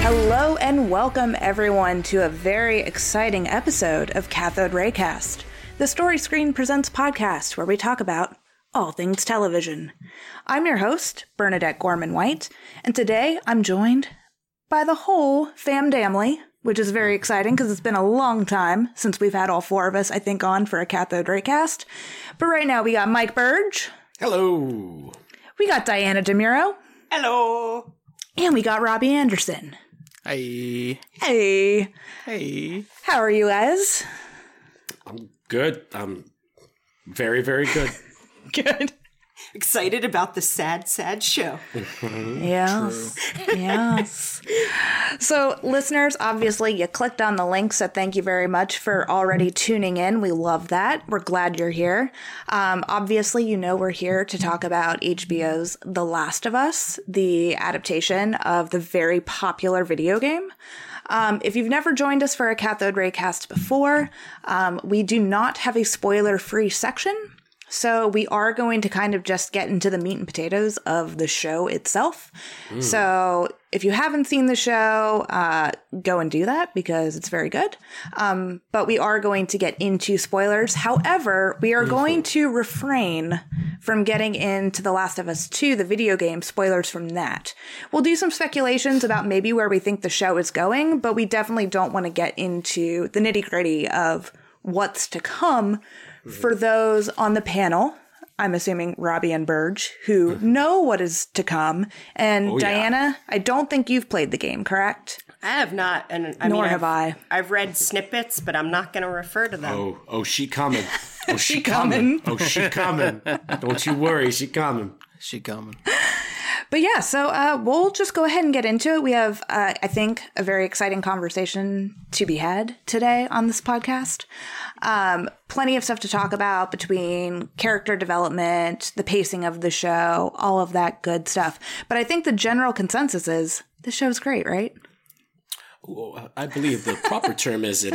Hello and welcome everyone to a very exciting episode of Cathode Ray Cast, the Story Screen Presents podcast where we talk about all things television. I'm your host, Bernadette Gorman-White, and today I'm joined by the whole fam-damly, which is very exciting because it's been a long time since we've had all four of us, I think, on for a Cathode Ray Cast. But right now we got Mike Burdge. Hello. We got Diana DeMuro. Hello. And we got Robbie Anderson. Hey. Hey. Hey. How are you guys? I'm good. I'm very, very good. Good. Excited about the sad, sad show. Yes. Yes. So, listeners, obviously you clicked on the link, so thank you very much for already tuning in. We love that. We're glad you're here. Obviously, you know we're here to talk about HBO's The Last of Us, the adaptation of the very popular video game. If you've never joined us for a Cathode Ray Cast before, we do not have a spoiler-free section. So we are going to kind of just get into the meat and potatoes of the show itself. Mm. So if you haven't seen the show, go and do that because it's very good. But we are going to get into spoilers. However, we are going to refrain from getting into The Last of Us 2, the video game, spoilers from that. We'll do some speculations about maybe where we think the show is going, but we definitely don't want to get into the nitty-gritty of what's to come. For those on the panel, I'm assuming Robbie and Burdge, who know what is to come. And Diana, I don't think you've played the game, correct? I have not. And Nor have I. I've read snippets, but I'm not going to refer to them. Oh, she coming. Oh, she coming. Oh, she coming. Don't you worry. She coming. She coming. But yeah, so we'll just go ahead and get into it. We have, I think, a very exciting conversation to be had today on this podcast. Plenty of stuff to talk about between character development, the pacing of the show, all of that good stuff. But I think the general consensus is this show's great, right? Well, I believe the proper term is it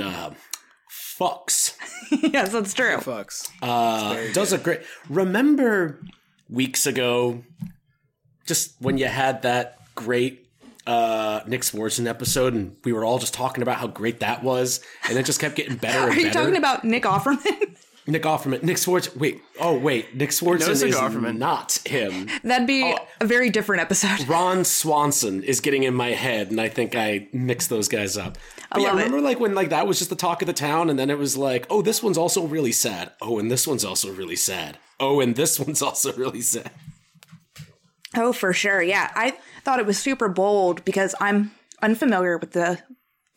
fucks. Yes, that's true. It fucks. Does a great. Remember weeks ago, just when you had that great Nick Swardson episode and we were all just talking about how great that was and it just kept getting better and better. Are you talking about Nick Offerman? Nick Offerman. Nick Swardson. Wait. Nick Swardson is Offerman. Not him. That'd be a very different episode. Ron Swanson is getting in my head and I think I mixed those guys up. I remember like when like that was just the talk of the town and then it was like, oh, this one's also really sad. Oh, and this one's also really sad. Oh, and this one's also really sad. Oh, for sure. Yeah. I thought it was super bold because I'm unfamiliar with the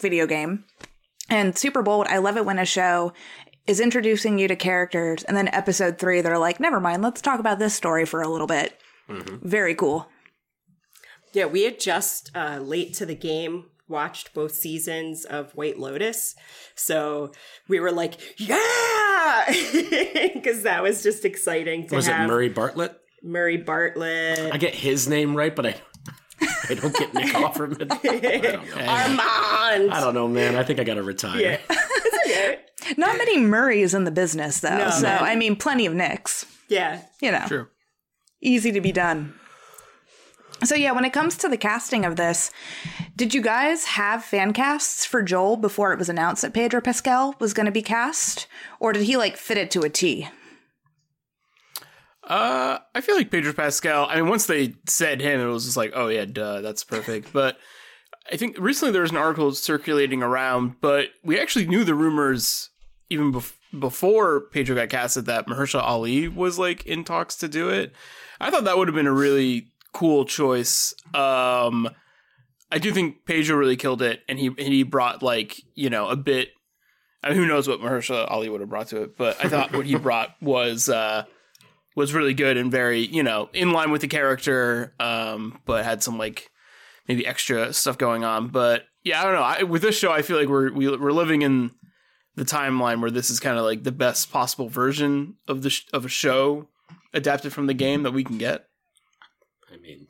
video game. And super bold, I love it when a show is introducing you to characters and then episode 3, they're like, never mind, let's talk about this story for a little bit. Mm-hmm. Very cool. Yeah, we had just late to the game watched both seasons of White Lotus. So we were like, yeah! Because that was just exciting to have. Was it Murray Bartlett? Murray Bartlett. I get his name right, but I don't get Nick Offerman. Armand. I don't know, man. I think I got to retire. Yeah. Okay. Not many Murrays in the business, though. No, so, man. I mean, plenty of Nicks. Yeah. You know. True. Easy to be done. So, yeah, when it comes to the casting of this, did you guys have fan casts for Joel before it was announced that Pedro Pascal was going to be cast? Or did he, like, fit it to a T? I feel like Pedro Pascal, I mean, once they said him, it was just like, oh yeah, duh, that's perfect. But I think recently there was an article circulating around, but we actually knew the rumors even before Pedro got casted that Mahershala Ali was like in talks to do it. I thought that would have been a really cool choice. I do think Pedro really killed it and he brought like, you know, a bit, I mean, who knows what Mahershala Ali would have brought to it, but I thought what he brought was really good and very, you know, in line with the character, but had some, like, maybe extra stuff going on. But, yeah, I don't know. With this show, I feel like we're living in the timeline where this is kind of, like, the best possible version of a show adapted from the game that we can get? I mean,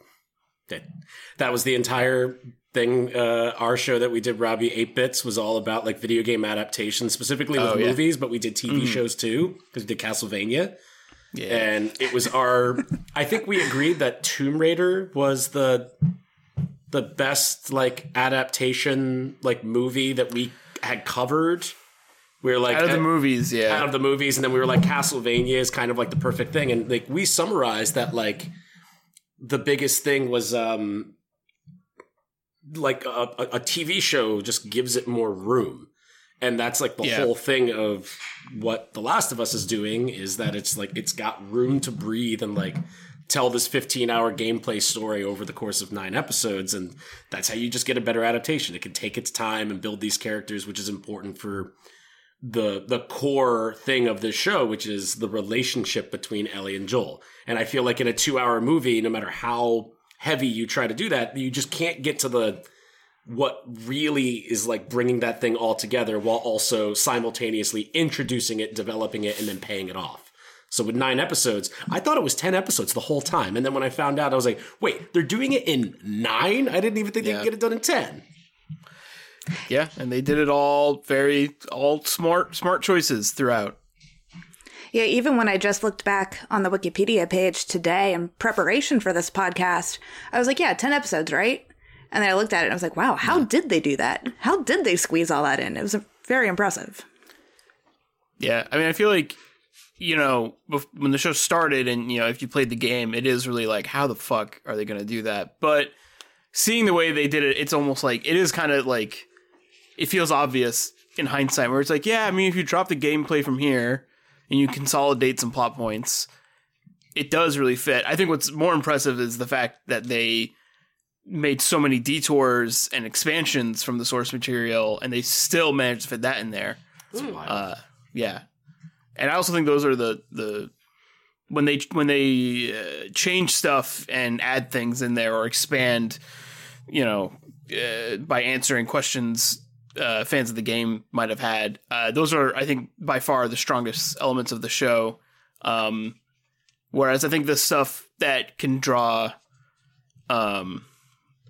that was the entire thing. Our show that we did, Robbie 8-Bits, was all about like video game adaptations, specifically with movies, but we did TV shows too, because we did Castlevania. Yeah. And it was our I think we agreed that Tomb Raider was the best like adaptation like movie that we had covered. We were like out of the movies, yeah. Out of the movies, and then we were like Castlevania is kind of like the perfect thing. And like we summarized that like the biggest thing was like a TV show just gives it more room. And that's like the whole thing of what The Last of Us is doing, is that it's like it's got room to breathe and like tell this 15-hour gameplay story over the course of 9 episodes. And that's how you just get a better adaptation. It can take its time and build these characters, which is important for the core thing of this show, which is the relationship between Ellie and Joel. And I feel like in a 2-hour movie, no matter how heavy you try to do that, you just can't get to the what really is like bringing that thing all together while also simultaneously introducing it, developing it, and then paying it off. So with 9 episodes, I thought it was 10 episodes the whole time. And then when I found out, I was like, wait, they're doing it in 9? I didn't even think they could get it done in 10. Yeah. And they did it all smart choices throughout. Yeah. Even when I just looked back on the Wikipedia page today in preparation for this podcast, I was like, yeah, 10 episodes, right? And then I looked at it and I was like, wow, how did they do that? How did they squeeze all that in? It was very impressive. Yeah. I mean, I feel like, you know, when the show started and, you know, if you played the game, it is really like, how the fuck are they going to do that? But seeing the way they did it, it's almost like it is kind of like it feels obvious in hindsight where it's like, yeah, I mean, if you drop the gameplay from here and you consolidate some plot points, it does really fit. I think what's more impressive is the fact that they made so many detours and expansions from the source material, and they still managed to fit that in there. Yeah. And I also think those are the when they change stuff and add things in there or expand, you know, by answering questions fans of the game might have had. Those are, I think, by far the strongest elements of the show. Whereas I think the stuff that can draw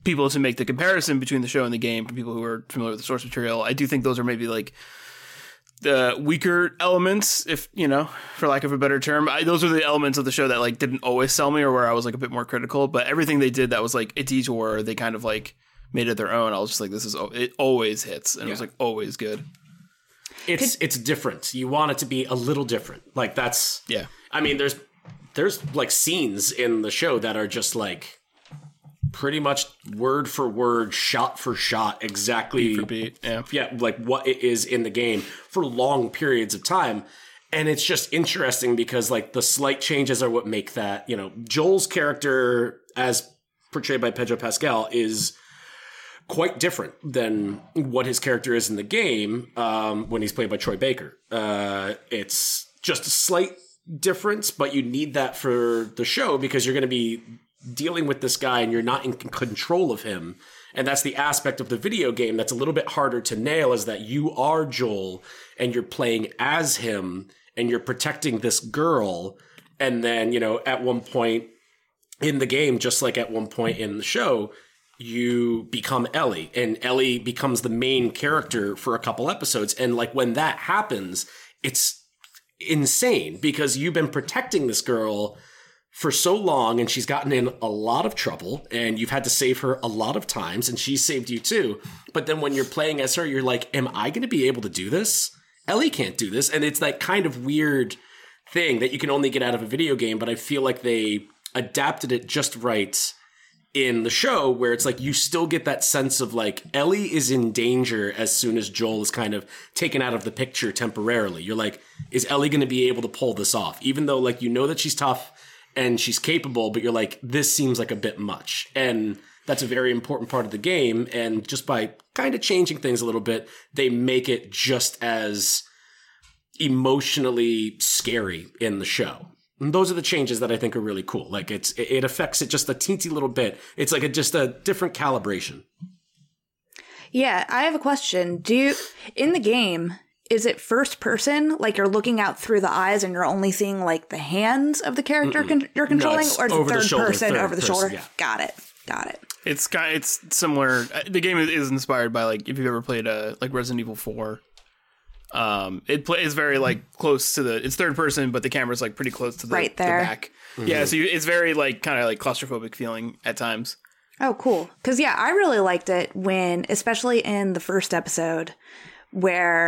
people to make the comparison between the show and the game, for people who are familiar with the source material, I do think those are maybe like the weaker elements, if you know, for lack of a better term. Those are the elements of the show that like didn't always sell me, or where I was like a bit more critical. But everything they did that was like a detour, they kind of like made it their own. I was just like, this is it always hits, and it was like always good. It's different. You want it to be a little different. Like that's I mean, there's like scenes in the show that are just like pretty much word for word, shot for shot, exactly beat for beat, like what it is in the game for long periods of time. And it's just interesting because like the slight changes are what make that, you know, Joel's character as portrayed by Pedro Pascal is quite different than what his character is in the game when he's played by Troy Baker. It's just a slight difference, but you need that for the show because you're going to be dealing with this guy and you're not in control of him. And that's the aspect of the video game that's a little bit harder to nail, is that you are Joel and you're playing as him and you're protecting this girl. And then, you know, at one point in the game, just like at one point in the show, you become Ellie, and Ellie becomes the main character for a couple episodes. And like when that happens, it's insane because you've been protecting this girl for so long, and she's gotten in a lot of trouble, and you've had to save her a lot of times, and she saved you too. But then when you're playing as her, you're like, am I going to be able to do this? Ellie can't do this. And it's that kind of weird thing that you can only get out of a video game, but I feel like they adapted it just right in the show, where it's like you still get that sense of like Ellie is in danger as soon as Joel is kind of taken out of the picture temporarily. You're like, is Ellie going to be able to pull this off? Even though like you know that she's tough and she's capable, but you're like, this seems like a bit much. And that's a very important part of the game. And just by kind of changing things a little bit, they make it just as emotionally scary in the show. And those are the changes that I think are really cool. Like it affects it just a teensy little bit. It's like just a different calibration. Yeah, I have a question. In the game, is it first person? Like you're looking out through the eyes and you're only seeing like the hands of the character you're controlling? No, or is it third person, over the shoulder? Yeah. Got it. It's similar. The game is inspired by, like, if you've ever played like Resident Evil 4. It's very like close to the, it's third person, but the camera's like pretty close to the, right there. The back. Mm-hmm. Yeah. So it's very like kind of like claustrophobic feeling at times. Oh, cool. Cause yeah, I really liked it when, especially in the first episode where,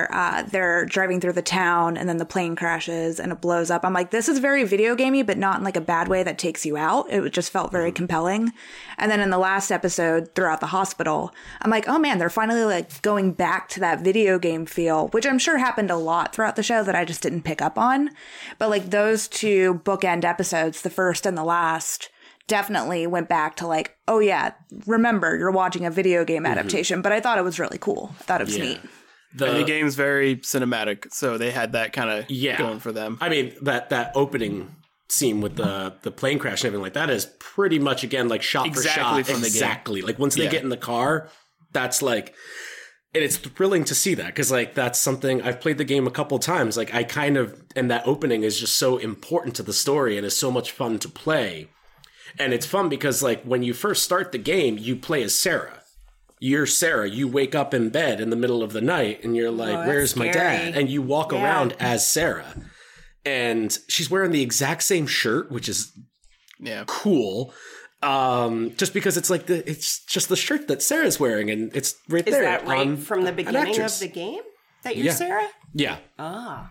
they're driving through the town and then the plane crashes and it blows up. I'm like, this is very video gamey, but not in like a bad way that takes you out. It just felt very compelling. And then in the last episode throughout the hospital, I'm like, oh man, they're finally like going back to that video game feel, which I'm sure happened a lot throughout the show that I just didn't pick up on. But like those two bookend episodes, the first and the last, definitely went back to like, oh yeah, remember you're watching a video game adaptation. But I thought it was really cool. I thought it was neat. The game's very cinematic, so they had that kind of going for them. I mean, that opening scene with the plane crash and everything like that is pretty much, again, like shot for shot. From the game. Like, once they get in the car, that's like... And it's thrilling to see that, because, like, that's something... I've played the game a couple times. Like, I kind of... And that opening is just so important to the story and is so much fun to play. And it's fun because, like, when you first start the game, you play as Sarah. You're Sarah. You wake up in bed in the middle of the night and you're like, where's my dad? And you walk around as Sarah. And she's wearing the exact same shirt, which is cool. Just because it's like it's just the shirt that Sarah's wearing. And it's right there. Is that right from the beginning of the game that you're Sarah? Yeah. Ah. Wow.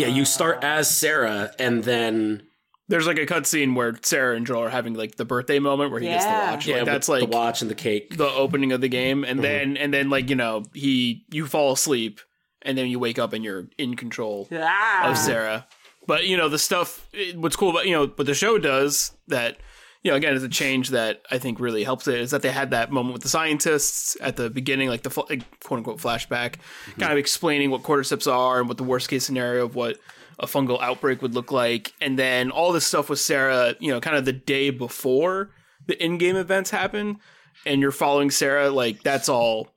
Yeah, you start as Sarah and then... There's like a cutscene where Sarah and Joel are having like the birthday moment where he gets the watch. Yeah, like that's like the watch and the cake. The opening of the game, and then like, you know, you fall asleep and then you wake up and you're in control of Sarah. But you know the stuff. What's cool about what the show does that again is a change that I think really helps it is that they had that moment with the scientists at the beginning, like the quote unquote flashback, kind of explaining what cordyceps are and what the worst case scenario of what a fungal outbreak would look like. And then all this stuff with Sarah, kind of the day before the in-game events happen and you're following Sarah, like that's all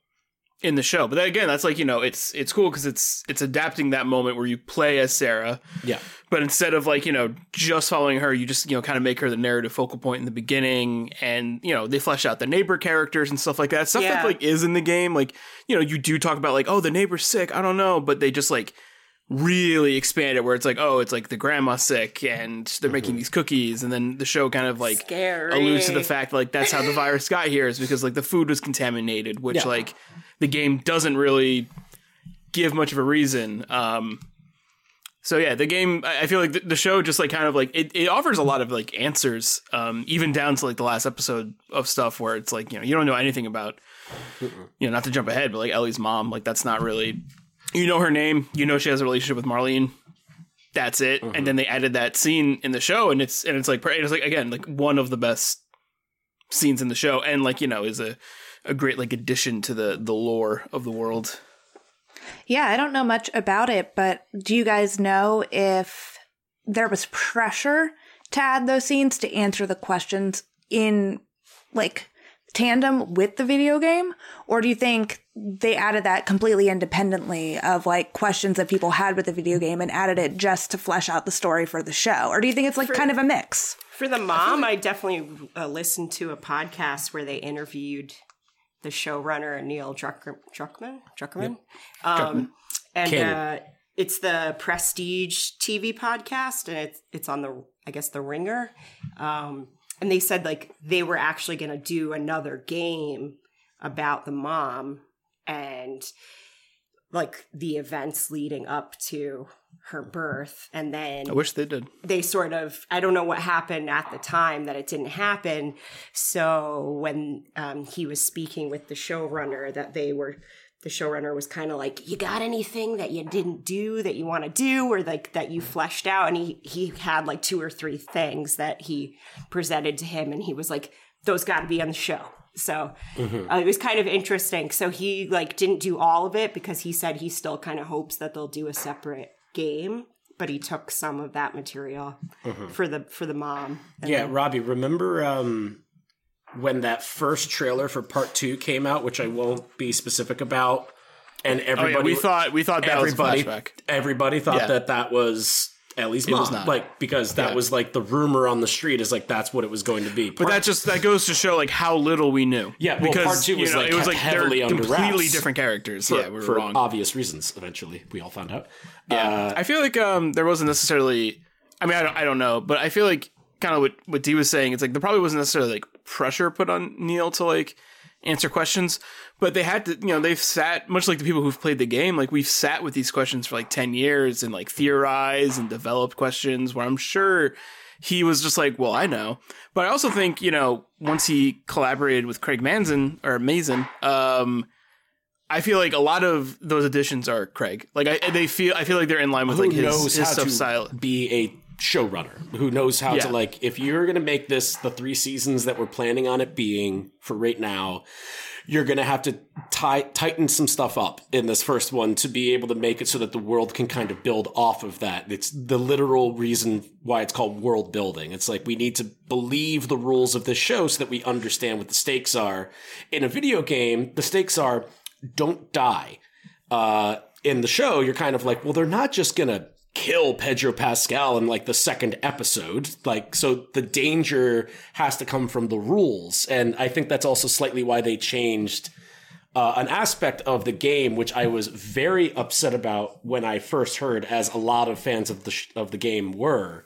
in the show. But then again, that's like, it's cool because it's adapting that moment where you play as Sarah. Yeah. But instead of like, just following her, you just, kind of make her the narrative focal point in the beginning. And, they flesh out the neighbor characters and stuff like that. Stuff that like is in the game. Like, you do talk about like, oh, the neighbor's sick. I don't know. But they just like, really expand it where it's like, oh, it's like the grandma's sick and they're making these cookies, and then the show kind of like alludes to the fact like that's how the virus got here is because like the food was contaminated, which like the game doesn't really give much of a reason. So yeah, the game, I feel like the show just like kind of like it offers a lot of like answers, even down to like the last episode of stuff where it's like, you don't know anything about, not to jump ahead, but like Ellie's mom, like that's not really... You know her name. You know she has a relationship with Marlene. That's it. Mm-hmm. And then they added that scene in the show, and it's like again like one of the best scenes in the show, and like is a great like addition to the lore of the world. Yeah, I don't know much about it, but do you guys know if there was pressure to add those scenes to answer the questions in like tandem with the video game, or do you think they added that completely independently of like questions that people had with the video game and added it just to flesh out the story for the show? Or do you think it's like kind of a mix? For the mom, I definitely listened to a podcast where they interviewed the showrunner, Neil Druckmann. And it's the Prestige TV podcast, and it's on the, I guess, the Ringer. And they said like they were actually going to do another game about the mom and like the events leading up to her birth, and then I wish they did. They sort of, I don't know what happened at the time that it didn't happen. So when he was speaking with the showrunner, the showrunner was kind of like, you got anything that you didn't do that you want to do, or like that you fleshed out? And he had like 2 or 3 things that he presented to him, and he was like, those got to be on the show. So it was kind of interesting. So he like didn't do all of it because he said he still kind of hopes that they'll do a separate game, but he took some of that material for the mom. And Robbie, remember when that first trailer for Part 2 came out, which I won't be specific about, And everybody, we thought that everybody, was a flashback. Everybody thought that was Ellie's mom, like, because that was like the rumor on the street is like that's what it was going to be. But that goes to show like how little we knew. Yeah, because part two was, you know, like, it was like they're completely different characters. For, yeah, we were wrong. Obvious reasons. Eventually, we all found out. Yeah, I feel like there wasn't necessarily. I mean, I don't know, but I feel like kind of what Dee was saying. It's like there probably wasn't necessarily like pressure put on Neil to like answer questions, but they had to, you know, they've sat, much like the people who've played the game, like we've sat with these questions for like 10 years and like theorized and developed questions where I'm sure he was just like, well, I know. But I also think, you know, once he collaborated with Craig Mazin or Mazin, I feel like a lot of those additions are Craig. Like I feel like they're in line with like his stuff style. Be a showrunner who knows how to, like, if you're going to make this the 3 seasons that we're planning on it being for right now, you're going to have to tighten some stuff up in this first one to be able to make it so that the world can kind of build off of that. It's the literal reason why it's called world building. It's like we need to believe the rules of this show so that we understand what the stakes are. In a video game, the stakes are don't die. In the show, you're kind of like, well, they're not just going to kill Pedro Pascal in like the 2nd episode. Like, so the danger has to come from the rules. And I think that's also slightly why they changed an aspect of the game, which I was very upset about when I first heard, as a lot of fans of the game were,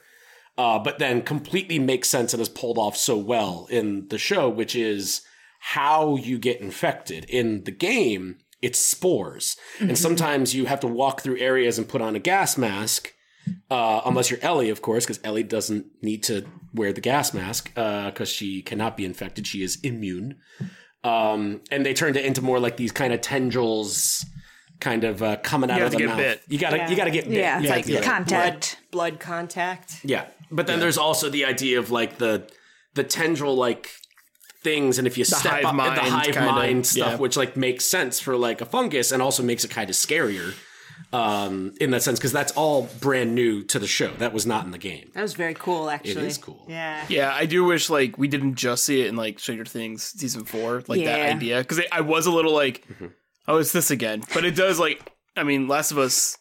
but then completely makes sense and is pulled off so well in the show, which is how you get infected. In the game, it's spores. And sometimes you have to walk through areas and put on a gas mask, unless you're Ellie, of course, because Ellie doesn't need to wear the gas mask because she cannot be infected. She is immune. And they turned it into more like these kind of tendrils kind of coming out of the mouth. Bit. You gotta get bit. Yeah, it's like contact. Blood contact. Yeah. But then there's also the idea of like the tendril, like, things, and if you step up at the hive mind stuff, which like makes sense for like a fungus, and also makes it kind of scarier in that sense, because that's all brand new to the show. That was not in the game. That was very cool, actually. It is cool. Yeah. I do wish like we didn't just see it in like Stranger Things season 4, like that idea, because I was a little like, oh, it's this again. But it does, like, I mean, Last of Us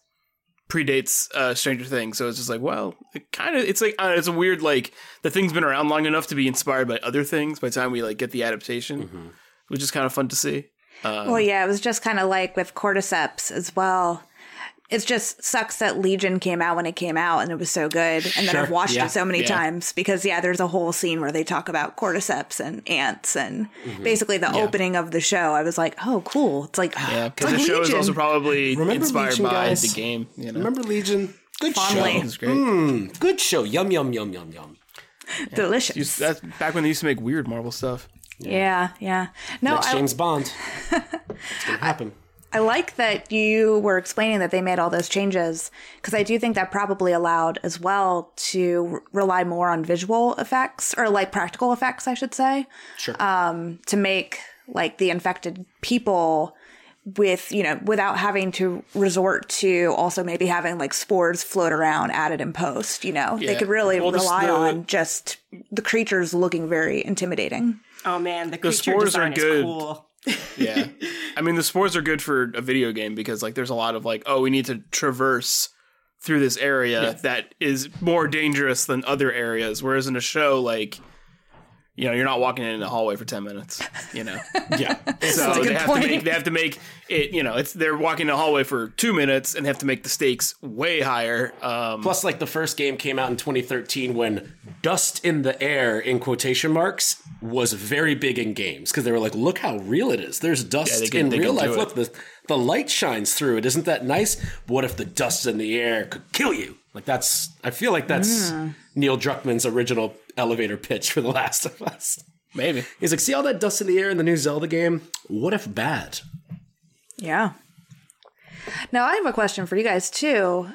predates Stranger Things, so it's just like, well, it kind of, it's like it's a weird, like, the thing's been around long enough to be inspired by other things by the time we like get the adaptation, which is kind of fun to see. Well, yeah, it was just kind of like with cordyceps as well. It just sucks that Legion came out when it came out and it was so good, and then I've watched it so many times because there's a whole scene where they talk about cordyceps and ants and basically the opening of the show. I was like, oh, cool. It's like, because the show is also probably inspired by the game. You know? Remember Legion? Good show. It was great. Good show. Yum yum yum yum yum. Yeah. Delicious. That's back when they used to make weird Marvel stuff. Yeah. No, next James Bond. It's gonna happen. I like that you were explaining that they made all those changes, because I do think that probably allowed as well to rely more on visual effects, or like practical effects, I should say, to make like the infected people with, you know, without having to resort to also maybe having like spores float around added in post, you know, they could really rely on just the creatures looking very intimidating. Oh man, the spores are good. Cool. Yeah, I mean, the spores are good for a video game because like there's a lot of like, oh, we need to traverse through this area that is more dangerous than other areas, whereas in a show, like, you know, you're not walking in the hallway for 10 minutes, you know. So they have to make it, you know, it's, they're walking in the hallway for 2 minutes and they have to make the stakes way higher. Plus, like, the first game came out in 2013 when dust in the air, in quotation marks, was very big in games because they were like, look how real it is. There's dust in real life. Look, the light shines through it. Isn't that nice? What if the dust in the air could kill you? Like, that's, I feel like that's Neil Druckmann's original elevator pitch for The Last of Us. Maybe. He's like, see all that dust in the air in the new Zelda game? What if bad? Yeah. Now, I have a question for you guys, too.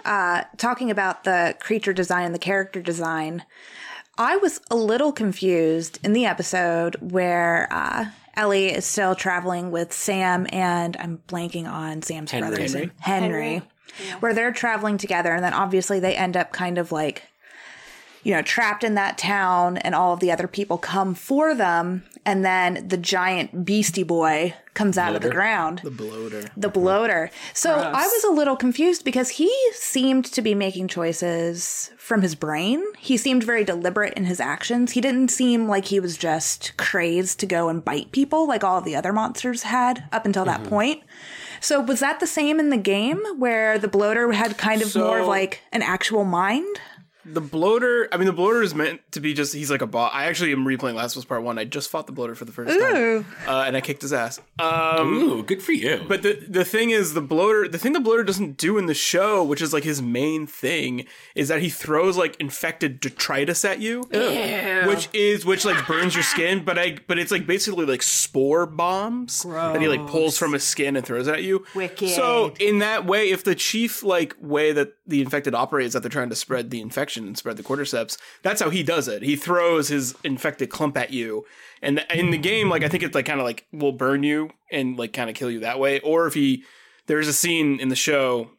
Talking about the creature design and the character design, I was a little confused in the episode where Ellie is still traveling with Sam and, I'm blanking on Sam's brother. Henry. Where they're traveling together, and then obviously they end up kind of like you know, trapped in that town, and all of the other people come for them. And then the giant beastie boy comes out of the ground. The bloater. The bloater. So gross. I was a little confused because he seemed to be making choices from his brain. He seemed very deliberate in his actions. He didn't seem like he was just crazed to go and bite people like all of the other monsters had up until that point. So was that the same in the game where the bloater had kind of more of like an actual mind? The bloater, I mean, the bloater is meant to be just, he's like a boss. I actually am replaying Last of Us Part One. I just fought the bloater for the first time. And I kicked his ass. Ooh, good for you. But the thing is, the bloater doesn't do in the show, which is like his main thing, is that he throws like infected detritus at you. Ew. Which like burns your skin, but it's like basically like spore bombs. Gross. That he like pulls from his skin and throws at you. Wicked. So in that way, if the chief like way that the infected operates, that they're trying to spread the infection and spread the cordyceps, that's how he does it. He throws his infected clump at you, and in the game, like I think it's like kind of like will burn you and like kind of kill you that way. Or if there's a scene in the show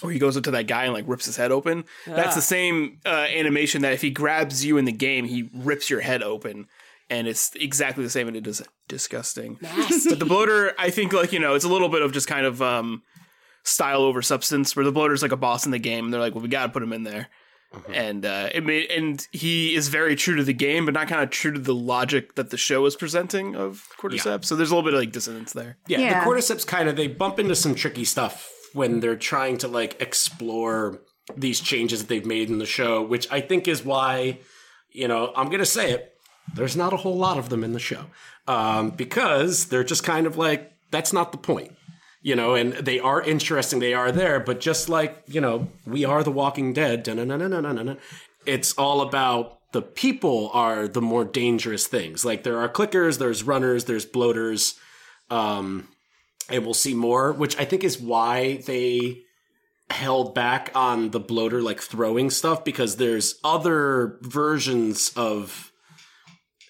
where he goes up to that guy and like rips his head open. Yeah. That's the same animation that if he grabs you in the game, he rips your head open, and it's exactly the same, and it is disgusting. Nasty. But the bloater, I think, like, you know, it's a little bit of just kind of style over substance, where the bloater's like a boss in the game, and they're like, well, we gotta put him in there. And and he is very true to the game, but not kind of true to the logic that the show is presenting of cordyceps. Yeah. So there's a little bit of like dissonance there. Yeah. The cordyceps kind of, they bump into some tricky stuff when they're trying to like explore these changes that they've made in the show, which I think is why, you know, I'm going to say it, there's not a whole lot of them in the show because they're just kind of like, that's not the point. You know, and they are interesting. They are there. But just like, you know, we are The Walking Dead. It's all about the people are the more dangerous things. Like there are clickers, there's runners, there's bloaters. And we'll see more, which I think is why they held back on the bloater, like throwing stuff, because there's other versions of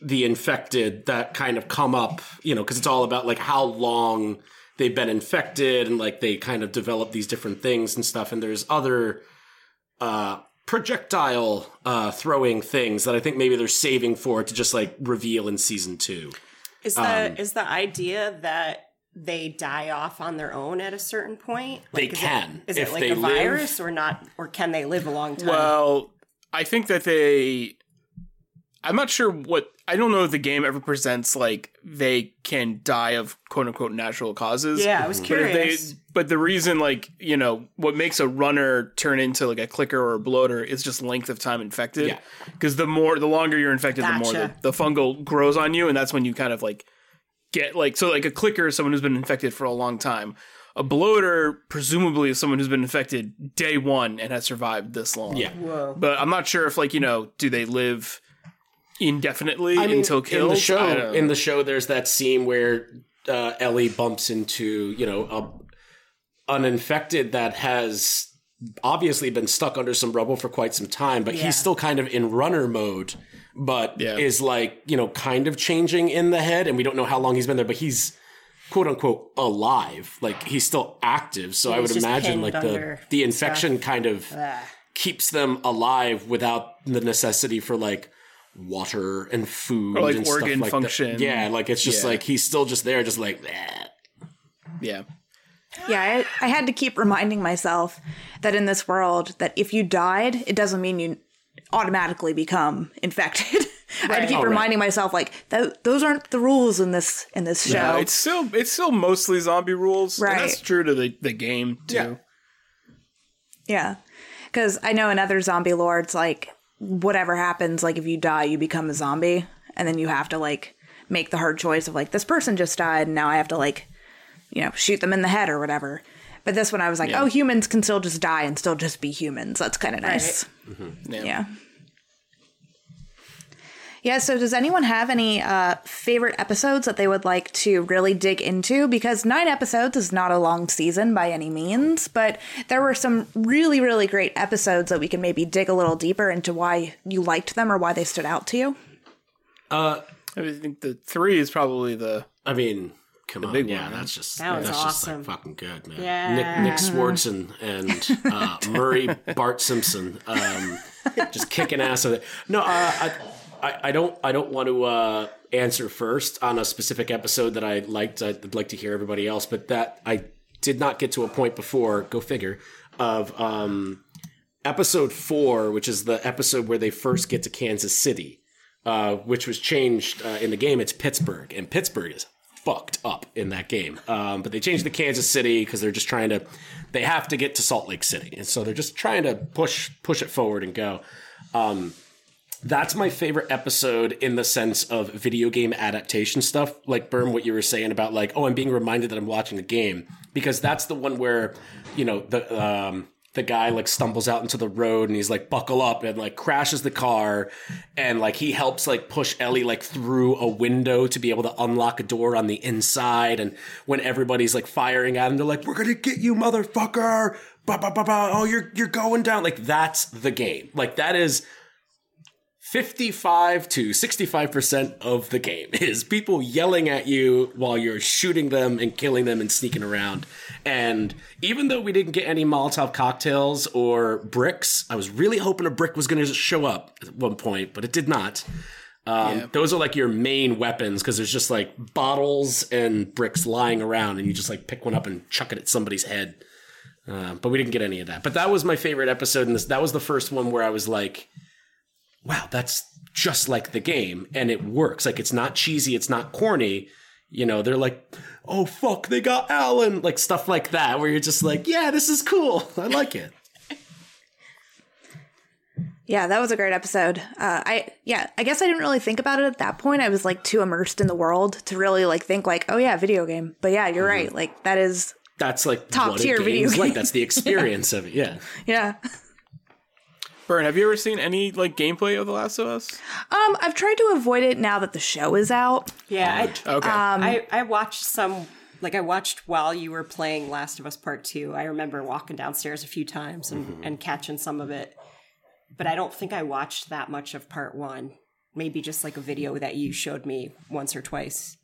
the infected that kind of come up, you know, because it's all about like how long they've been infected and like they kind of develop these different things and stuff. And there's other projectile throwing things that I think maybe they're saving for to just like reveal in season 2. Is the idea that they die off on their own at a certain point? Like, they can. Is it like a virus or not? Or can they live a long time? Well, I think that I'm not sure what, I don't know if the game ever presents like they can die of quote unquote natural causes. Yeah, I was curious. But the reason, like, you know, what makes a runner turn into like a clicker or a bloater is just length of time infected. Yeah. Because the longer you're infected, the more the fungal grows on you. And that's when you kind of like get like, so like a clicker is someone who's been infected for a long time. A bloater, presumably, is someone who's been infected day one and has survived this long. Yeah. Whoa. But I'm not sure if, like, you know, do they live indefinitely until killed? In the show, there's that scene where Ellie bumps into, you know, an infected that has obviously been stuck under some rubble for quite some time, but he's still kind of in runner mode, but is like, you know, kind of changing in the head, and we don't know how long he's been there, but he's quote unquote alive, like he's still active. So I would imagine like the infection kind of keeps them alive without the necessity for like water and food, or like and organ stuff like function. That. Yeah, like it's just like he's still just there, just like that. Yeah. Yeah, I had to keep reminding myself that in this world, that if you died, it doesn't mean you automatically become infected. Right. I had to keep reminding myself, like, those aren't the rules in this show. No, it's still mostly zombie rules. Right. And that's true to the game too. Yeah. Because I know in other zombie lore, it's like, whatever happens, like if you die, you become a zombie, and then you have to like make the hard choice of like, this person just died and now I have to like, you know, shoot them in the head or whatever. But this one I was like, oh, humans can still just die and still just be humans. That's kind of nice. Right. Mm-hmm. Yeah. So does anyone have any favorite episodes that they would like to really dig into? Because 9 episodes is not a long season by any means, but there were some really, really great episodes that we can maybe dig a little deeper into why you liked them or why they stood out to you. I think the 3 is probably the... I mean... Come on. Big one. Yeah, that's just awesome. Just like fucking good, man. Yeah. Nick Swartz and Murray Bart Simpson just kicking ass at it. No, I don't want to answer first on a specific episode that I liked. I'd like to hear everybody else, but that I did not get to a point before, go figure, of episode 4, which is the episode where they first get to Kansas City, which was changed in the game. It's Pittsburgh, and Pittsburgh is fucked up in that game. But they changed to Kansas City because they're just trying to – they have to get to Salt Lake City. And so they're just trying to push it forward and go. That's my favorite episode in the sense of video game adaptation stuff. Like, Berm, what you were saying about like, oh, I'm being reminded that I'm watching the game. Because that's the one where, you know, the guy like stumbles out into the road and he's like, buckle up, and like crashes the car. And like, he helps like push Ellie like through a window to be able to unlock a door on the inside. And when everybody's like firing at him, they're like, we're going to get you, motherfucker. Bah, bah, bah, bah. Oh, you're going down. Like, that's the game. Like, that is 55 to 65% of the game is people yelling at you while you're shooting them and killing them and sneaking around. And even though we didn't get any Molotov cocktails or bricks, I was really hoping a brick was going to show up at one point, but it did not. Those are like your main weapons, because there's just like bottles and bricks lying around, and you just like pick one up and chuck it at somebody's head. But we didn't get any of that. But that was my favorite episode in this. That was the first one where I was like, wow, that's just like the game, and it works. Like, it's not cheesy, it's not corny. You know, they're like, oh, fuck, they got Alan. Like, stuff like that, where you're just like, yeah, this is cool. I like it. Yeah, that was a great episode. I guess I didn't really think about it at that point. I was, like, too immersed in the world to really, like, think, like, oh, yeah, video game. But, yeah, you're right. Like, that is top-tier video game. Like, that's the experience of it, yeah. Yeah. Bern, have you ever seen any like gameplay of The Last of Us? I've tried to avoid it now that the show is out. Yeah, I watched some. Like, I watched while you were playing Last of Us Part Two. I remember walking downstairs a few times and catching some of it, but I don't think I watched that much of Part One. Maybe just like a video that you showed me once or twice.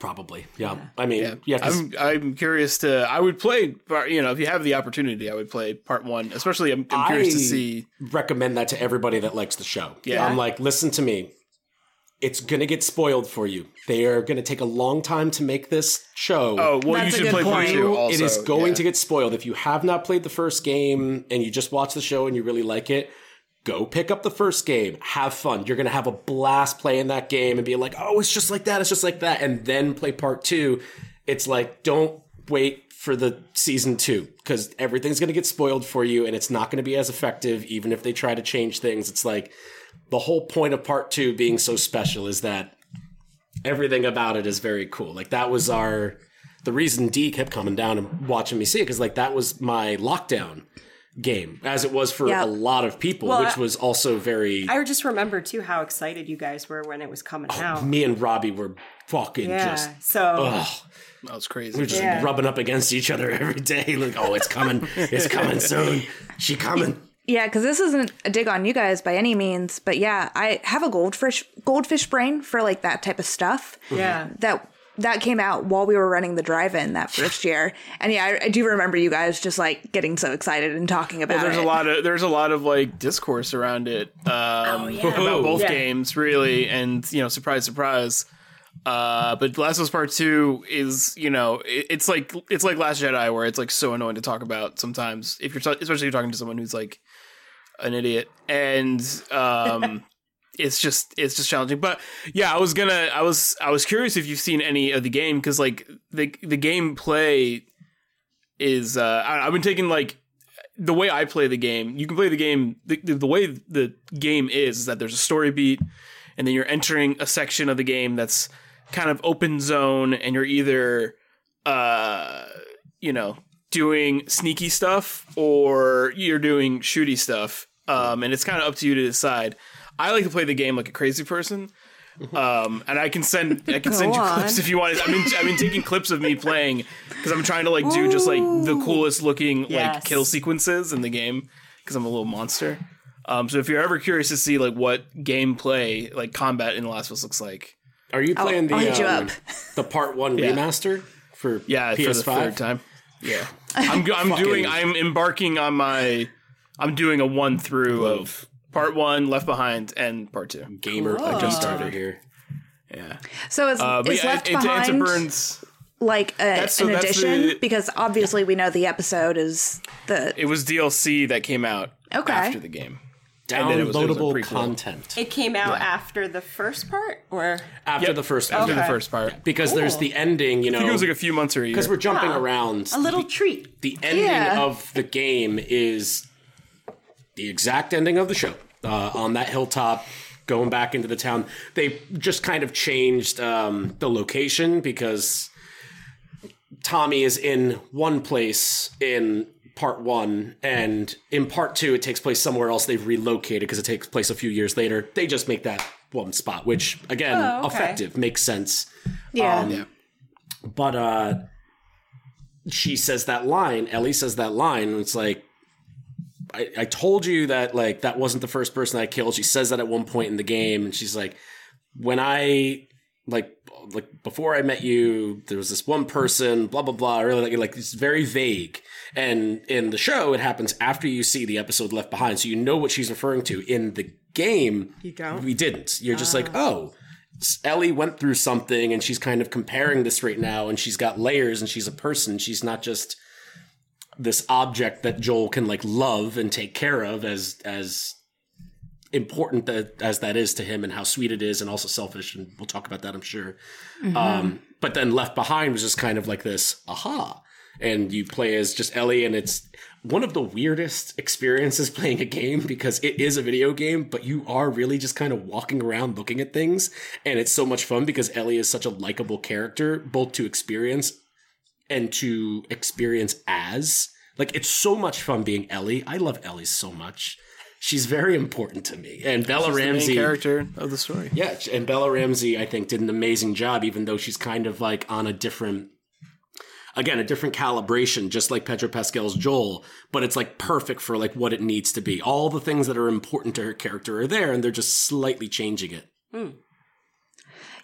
Probably, yeah. I mean, yeah. I'm curious to. I would play. You know, if you have the opportunity, I would play Part One. Especially, I'm curious to see. Recommend that to everybody that likes the show. Yeah, I'm like, listen to me. It's gonna get spoiled for you. They are gonna take a long time to make this show. Oh, well, that's, you should play Part Two. Also, it is going to get spoiled if you have not played the first game and you just watch the show and you really like it. Go pick up the first game. Have fun. You're going to have a blast playing that game and be like, oh, it's just like that. It's just like that. And then play Part Two. It's like, don't wait for the season 2, because everything's going to get spoiled for you and it's not going to be as effective. Even if they try to change things, it's like the whole point of Part Two being so special is that everything about it is very cool. Like, that was the reason D kept coming down and watching me see it. 'Cause like, that was my lockdown game, as it was for a lot of people, which was also very... I just remember, too, how excited you guys were when it was coming out. Me and Robbie were fucking just... that was crazy. We were just rubbing up against each other every day. Like, oh, it's coming. It's coming soon. She coming. Yeah, because this isn't a dig on you guys by any means, but yeah, I have a goldfish brain for, like, that type of stuff. Yeah. That came out while we were running the drive-in that first year. And yeah, I do remember you guys just like getting so excited and talking about it. There's a lot of like discourse around it about both games, really. And, you know, surprise, surprise. But Last of Us Part Two is, you know, it's like Last Jedi, where it's like so annoying to talk about sometimes, if you're especially if you're talking to someone who's like an idiot. And, It's just challenging. But yeah, I was curious if you've seen any of the game, because like the gameplay is I've been taking like the way I play the game. You can play the game the way the game is that there's a story beat, and then you're entering a section of the game that's kind of open zone, and you're either you know, doing sneaky stuff or you're doing shooty stuff, and it's kind of up to you to decide. I like to play the game like a crazy person, and I can send you clips if you want. I've been taking clips of me playing, because I'm trying to like do just like the coolest looking like kill sequences in the game, because I'm a little monster. So if you're ever curious to see like what gameplay like combat in The Last of Us looks like, are you playing the Part One remaster? for PS5 for the third time. Yeah, I'm doing a one through of Part One, Left Behind, and Part Two. Gamer, I just started here. Yeah. So it's Left Behind. It's Burns. Like an addition, because obviously we know the episode is the. It was DLC that came out after the game. Downloadable content. It came out after the first part, or after the first part. After the first part, because there's the ending. You know, I think it was like a few months or a year. Because we're jumping around. A little treat. The ending of the game is the exact ending of the show on that hilltop. Going back into the town, they just kind of changed the location because Tommy is in one place in Part One, and in Part Two, it takes place somewhere else. They've relocated because it takes place a few years later. They just make that one spot, which again, effective, makes sense. Yeah. But she says that line. Ellie says that line, and it's like, I told you that like that wasn't the first person I killed. She says that at one point in the game, and she's like, when I like before I met you, there was this one person, blah blah blah. I really like it's very vague. And in the show, it happens after you see the episode Left Behind, so you know what she's referring to. In the game, you don't. We didn't. You're just like, oh, Ellie went through something, and she's kind of comparing this right now, and she's got layers, and she's a person. She's not just this object that Joel can like love and take care of, as important as that is to him and how sweet it is, and also selfish. And we'll talk about that, I'm sure. Mm-hmm. But then Left Behind was just kind of like this, aha. And you play as just Ellie, and it's one of the weirdest experiences playing a game because it is a video game, but you are really just kind of walking around looking at things. And it's so much fun because Ellie is such a likable character, both to experience and to experience as. Like, it's so much fun being Ellie. I love Ellie so much. She's very important to me. And Bella Ramsey, the main character of the story. Yeah, and Bella Ramsey, I think, did an amazing job, even though she's kind of like on a different calibration, just like Pedro Pascal's Joel, but it's like perfect for like what it needs to be. All the things that are important to her character are there, and they're just slightly changing it. Mm.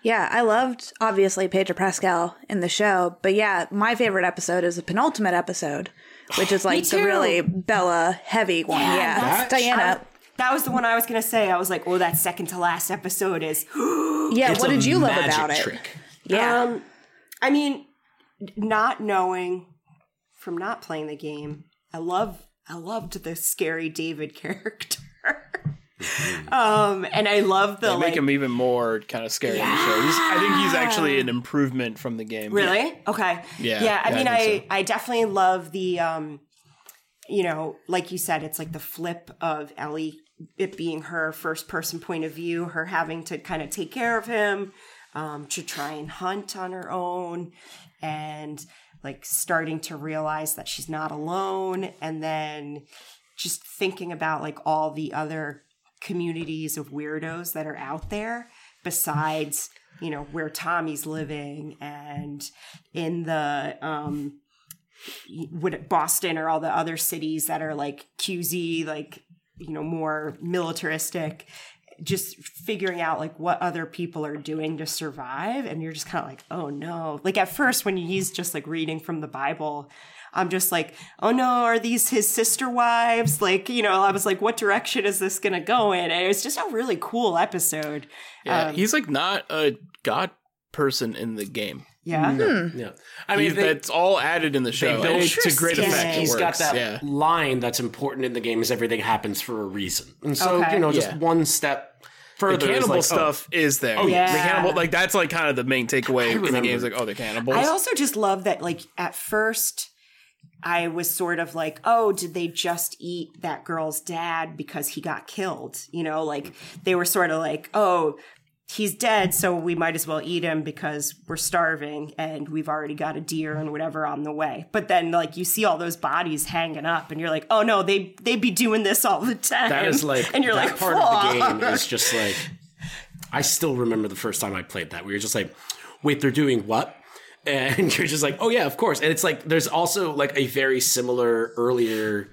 Yeah, I loved, obviously, Pedro Pascal in the show. But yeah, my favorite episode is the penultimate episode, which is like the really Bella-heavy one. Yeah, Diana. That was the one I was going to say. I was like, oh, that second to last episode is... yeah, what did you love about it? Trick. Yeah. I mean, not knowing from not playing the game, I loved the scary David character. And I love they make him even more kind of scary in the show. I think he's actually an improvement from the game. Really? Yeah. Okay. Yeah. Yeah. I mean, I definitely love the, you know, like you said, it's like the flip of Ellie, it being her first person point of view, her having to kind of take care of him, to try and hunt on her own, and like starting to realize that she's not alone. And then just thinking about like all the other communities of weirdos that are out there besides, you know, where Tommy's living and in the Boston or all the other cities that are like QZ, like, you know, more militaristic, just figuring out like what other people are doing to survive. And you're just kind of like, oh no. Like at first when he's just like reading from the Bible, I'm just like, oh no, are these his sister wives? Like, you know, I was like, what direction is this going to go in? And it was just a really cool episode. Yeah, he's like not a god person in the game. Yeah. Mm-hmm. Yeah. I mean, that's all added in the show. It's a great effect. He's got that line that's important in the game is everything happens for a reason. And so, you know, just one step. The cannibal like, stuff is there. Oh, yeah. The cannibal, like, that's like kind of the main takeaway in the game is like, oh, they're cannibals. I also just love that, like, at first, I was sort of like, oh, did they just eat that girl's dad because he got killed? You know, like they were sort of like, oh, he's dead, so we might as well eat him because we're starving and we've already got a deer and whatever on the way. But then like you see all those bodies hanging up and you're like, oh no, they be doing this all the time. That is like, and you're that like, part of the game is just like, I still remember the first time I played that. We were just like, wait, they're doing what? And you're just like, oh, yeah, of course. And it's like there's also like a very similar earlier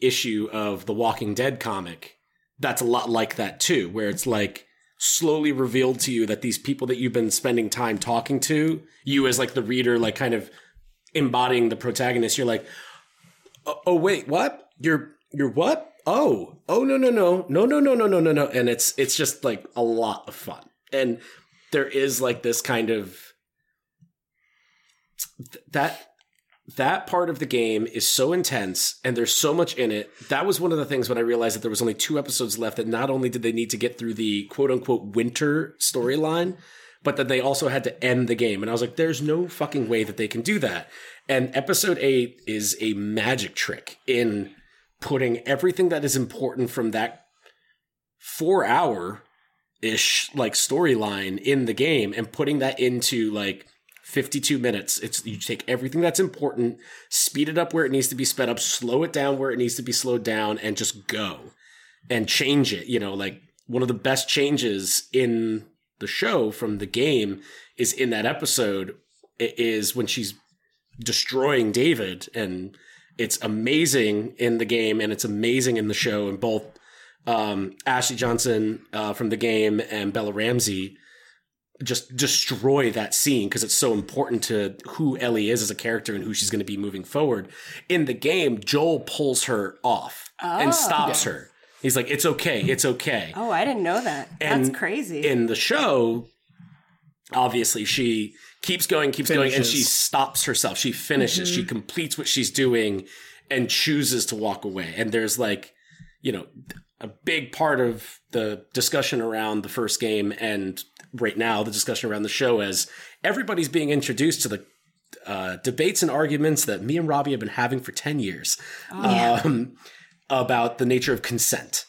issue of the Walking Dead comic that's a lot like that, too, where it's like slowly revealed to you that these people that you've been spending time talking to, you as like the reader, like kind of embodying the protagonist, you're like, oh wait, what? You're what? Oh no. And it's just like a lot of fun. And there is like this kind of that part of the game is so intense and there's so much in it. That was one of the things when I realized that there was only 2 episodes left, that not only did they need to get through the quote unquote winter storyline, but that they also had to end the game. And I was like, there's no fucking way that they can do that. And episode 8 is a magic trick in putting everything that is important from that 4-hour-ish like storyline in the game and putting that into like 52 minutes. It's, you take everything that's important, speed it up where it needs to be sped up, slow it down where it needs to be slowed down, and just go and change it. You know, like one of the best changes in the show from the game is in that episode is when she's destroying David, and it's amazing in the game and it's amazing in the show. And both Ashley Johnson from the game and Bella Ramsey just destroy that scene because it's so important to who Ellie is as a character and who she's going to be moving forward. In the game, Joel pulls her off and stops her. He's like, it's okay, it's okay. Oh, I didn't know that. And that's crazy. In the show, obviously, she keeps going, and she stops herself. She finishes. Mm-hmm. She completes what she's doing and chooses to walk away. And there's like, you know, a big part of the discussion around the first game and right now the discussion around the show as everybody's being introduced to the debates and arguments that me and Robbie have been having for 10 years about the nature of consent,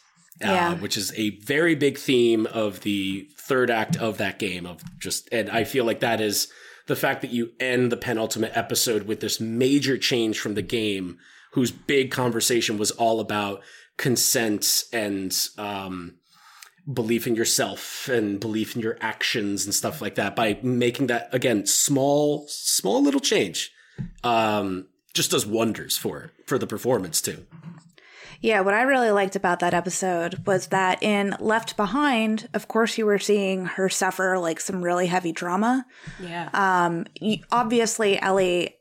which is a very big theme of the third act of that game of just, and I feel like that is the fact that you end the penultimate episode with this major change from the game, whose big conversation was all about consent and, belief in yourself and belief in your actions and stuff like that, by making that, again, small little change, just does wonders for the performance too. Yeah. What I really liked about that episode was that in Left Behind, of course, you were seeing her suffer like some really heavy trauma. Yeah. Obviously Ellie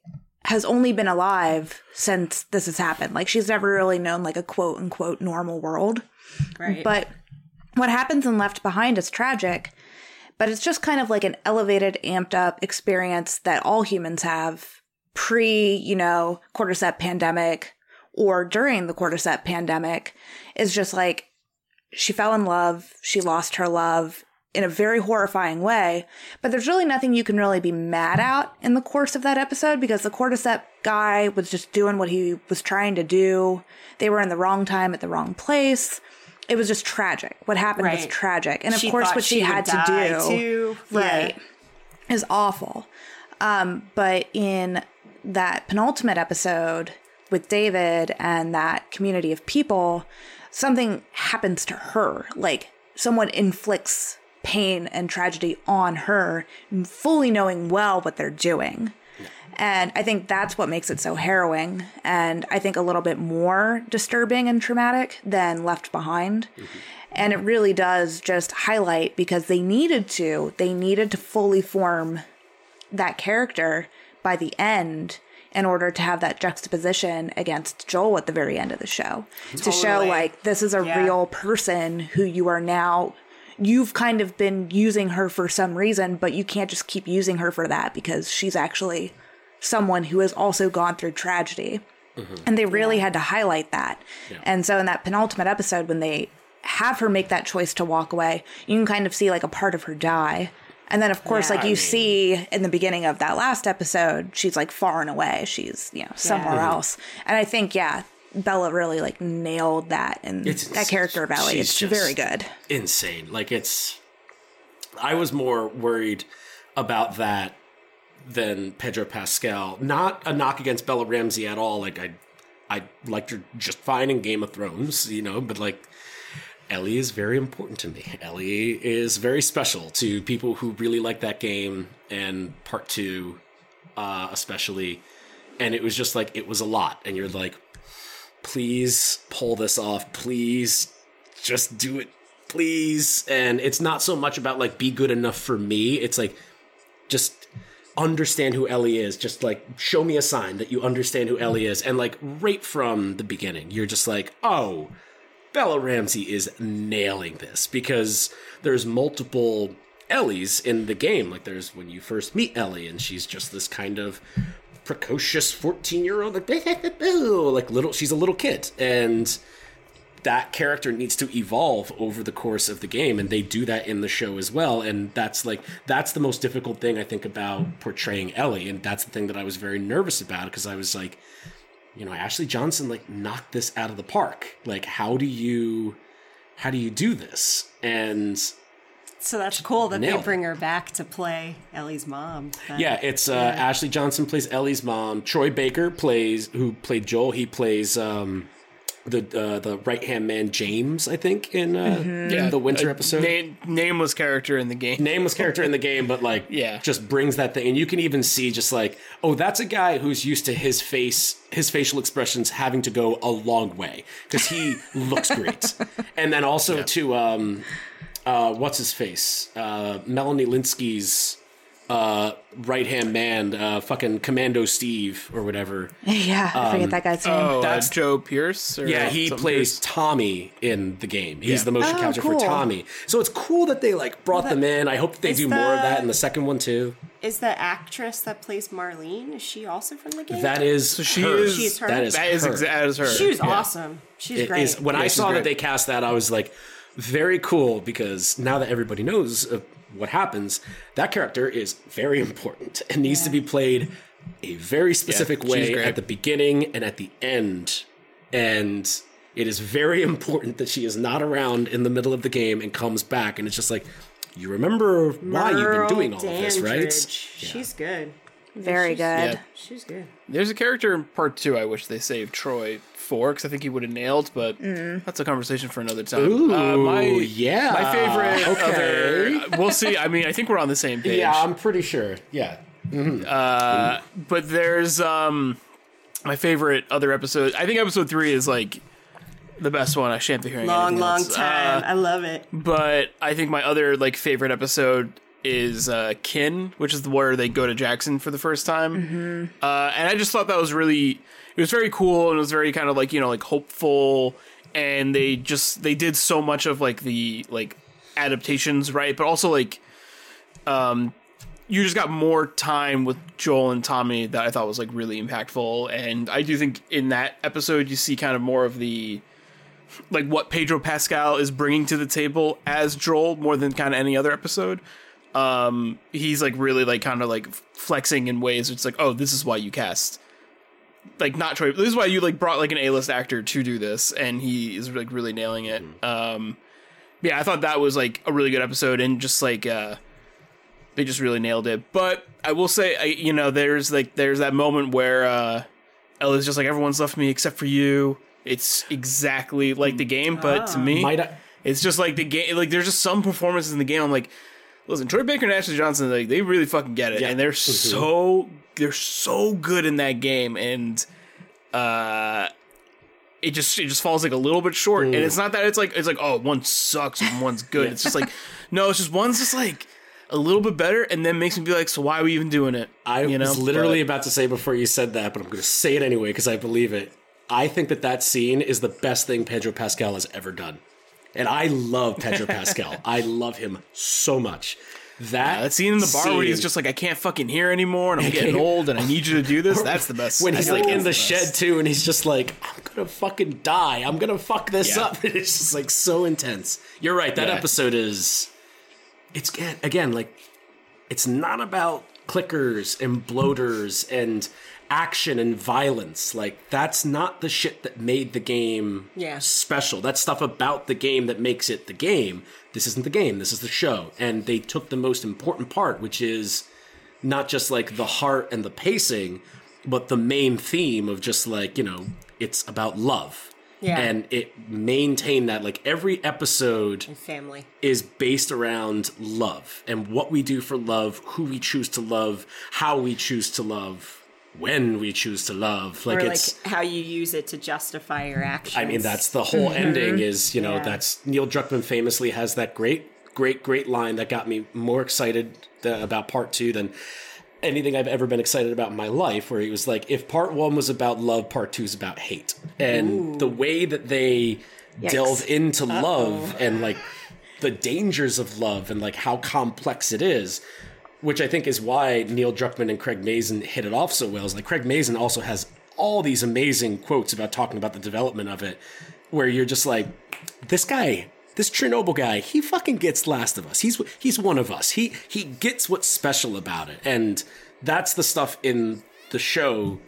has only been alive since this has happened. Like she's never really known like a quote unquote normal world. Right. But what happens in Left Behind is tragic, but it's just kind of like an elevated, amped up experience that all humans have pre, you know, cordyceps pandemic or during the cordyceps pandemic. Is just like she fell in love. She lost her love in a very horrifying way, but there's really nothing you can really be mad at in the course of that episode because the cordyceps guy was just doing what he was trying to do. They were in the wrong time at the wrong place. It was just tragic. What happened was tragic. And of course what she had to do is awful. But in that penultimate episode with David and that community of people, something happens to her. Like someone inflicts pain and tragedy on her, fully knowing well what they're doing. And I think that's what makes it so harrowing and I think a little bit more disturbing and traumatic than Left Behind. Mm-hmm. And it really does just highlight, because they needed to fully form that character by the end in order to have that juxtaposition against Joel at the very end of the show. Totally. To show like this is a real person who you are now. You've kind of been using her for some reason, but you can't just keep using her for that because she's actually someone who has also gone through tragedy. Mm-hmm. And they really had to highlight that. Yeah. And so in that penultimate episode, when they have her make that choice to walk away, you can kind of see like a part of her die. And then, of course, see in the beginning of that last episode, she's like far and away. She's, you know, somewhere else. And I think, Bella really like nailed that. And that character of Ellie, it's very good. Insane. Like I was more worried about that than Pedro Pascal. Not a knock against Bella Ramsey at all. Like I liked her just fine in Game of Thrones, you know, but like Ellie is very important to me. Ellie is very special to people who really like that game and Part Two, especially. And it was just like, it was a lot. And you're like, please pull this off. Please just do it please. And it's not so much about like, be good enough for me. It's like, just understand who Ellie is. Just like, show me a sign that you understand who Ellie is. And like, right from the beginning, you're just like, oh, Bella Ramsey is nailing this, because there's multiple Ellies in the game. Like, there's when you first meet Ellie and she's just this kind of precocious 14-year-old, like little, she's a little kid, and that character needs to evolve over the course of the game, and they do that in the show as well. And that's like, that's the most difficult thing I think about portraying Ellie, and that's the thing that I was very nervous about, because I was like, you know, Ashley Johnson like knocked this out of the park. Like, how do you do this? And so that's cool that they bring her back to play Ellie's mom. Yeah, it's Ashley Johnson plays Ellie's mom. Troy Baker who played Joel. He plays the right hand man James, I think, in the Winter episode. Nameless character in the game. Nameless character in the game, but like, yeah, just brings that thing, and you can even see just like, oh, that's a guy who's used to his face, his facial expressions having to go a long way, because he looks great, and then also to what's his face? Melanie Lynskey's right-hand man, fucking Commando Steve or whatever. Yeah, I forget that guy's name. Oh, that's Joe Pierce? He plays Pierce. Tommy in the game. He's the motion capture for Tommy. So it's cool that they like brought them in. I hope that they do more of that in the second one too. Is the actress that plays Marlene, is she also from the game? That is so she her. Is, she is her. That is her. She was awesome. She's great. When I saw that they cast that, I was like, very cool, because now that everybody knows what happens, that character is very important and needs to be played a very specific way at the beginning and at the end. And it is very important that she is not around in the middle of the game and comes back. And it's just like, you remember why you've been doing all of this, right? Yeah. She's good. Very good. Yeah. She's good. There's a character in part two I wish they saved Troy for, because I think he would have nailed, but that's a conversation for another time. Ooh, my favorite. Okay. We'll see. I mean, I think we're on the same page. Yeah, I'm pretty sure. Yeah. Mm-hmm. But there's my favorite other episode. I think episode 3 is like the best one. I shan't be hearing long time. I love it. But I think my other like favorite episode is Kin, which is where they go to Jackson for the first time. Mm-hmm. And I just thought that was really, it was very cool, and it was very kind of like, you know, like hopeful, and they did so much of like the like adaptations, right? But also like you just got more time with Joel and Tommy that I thought was like really impactful. And I do think in that episode you see kind of more of the like what Pedro Pascal is bringing to the table as Joel more than kind of any other episode. He's like really like kind of like flexing in ways. It's like, oh, this is why you cast like not Troy. This is why you like brought like an A-list actor to do this, and he is like really nailing it. I thought that was like a really good episode, and just like they just really nailed it. But I will say, there's that moment where Ella's just like, everyone's left me except for you. It's exactly like the game, but to me, it's just like the game. Like there's just some performances in the game I'm like, listen, Troy Baker and Ashley Johnson, like, they really fucking get it, and they're so good in that game, and it just falls like a little bit short. And it's not that it's like oh, one sucks and one's good. It's just like, no, it's just one's just like a little bit better, and then makes me be like, so why are we even doing it? I was literally about to say before you said that, but I'm going to say it anyway because I believe it. I think that scene is the best thing Pedro Pascal has ever done. And I love Pedro Pascal. I love him so much. That scene in the bar where he's just like, I can't fucking hear anymore, and I'm getting old, and I need you to do this. That's the best. When he's like in the shed too, and he's just like, I'm gonna fucking die. I'm gonna fuck this up. And it's just like so intense. You're right. That episode is. It's again like, it's not about clickers and bloaters and action and violence. Like, that's not the shit that made the game special. That's stuff about the game that makes it the game. This isn't the game. This is the show. And they took the most important part, which is not just like the heart and the pacing, but the main theme of just like, you know, it's about love. Yeah. And it maintained that. Like, every episode is based around love and what we do for love, who we choose to love, how we choose to love, when we choose to love. Like, or like it's how you use it to justify your actions. I mean, that's the whole ending is, you know, that's Neil Druckmann famously has that great line that got me more excited about part two than anything I've ever been excited about in my life, where he was like, if part one was about love, part two is about hate. And the way that they delve into love and like the dangers of love and like how complex it is, which I think is why Neil Druckmann and Craig Mazin hit it off so well. Is like Craig Mazin also has all these amazing quotes about talking about the development of it, where you're just like, this guy, this Chernobyl guy, he fucking gets Last of Us. He's one of us. He gets what's special about it. And that's the stuff in the show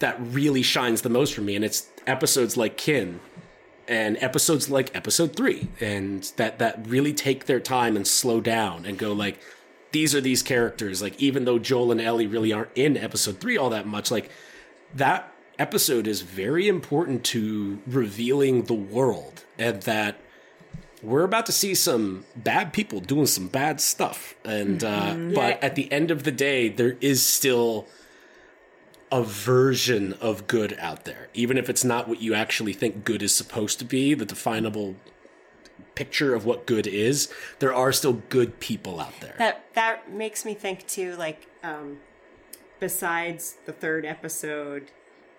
that really shines the most for me. And it's episodes like Kin and episodes like episode 3. And that really take their time and slow down and go like, these are these characters. Like, even though Joel and Ellie really aren't in episode 3 all that much, like that episode is very important to revealing the world and that we're about to see some bad people doing some bad stuff. And, but at the end of the day, there is still a version of good out there. Even if it's not what you actually think good is supposed to be, the definable picture of what good is, there are still good people out there. That makes me think too, like, besides the third episode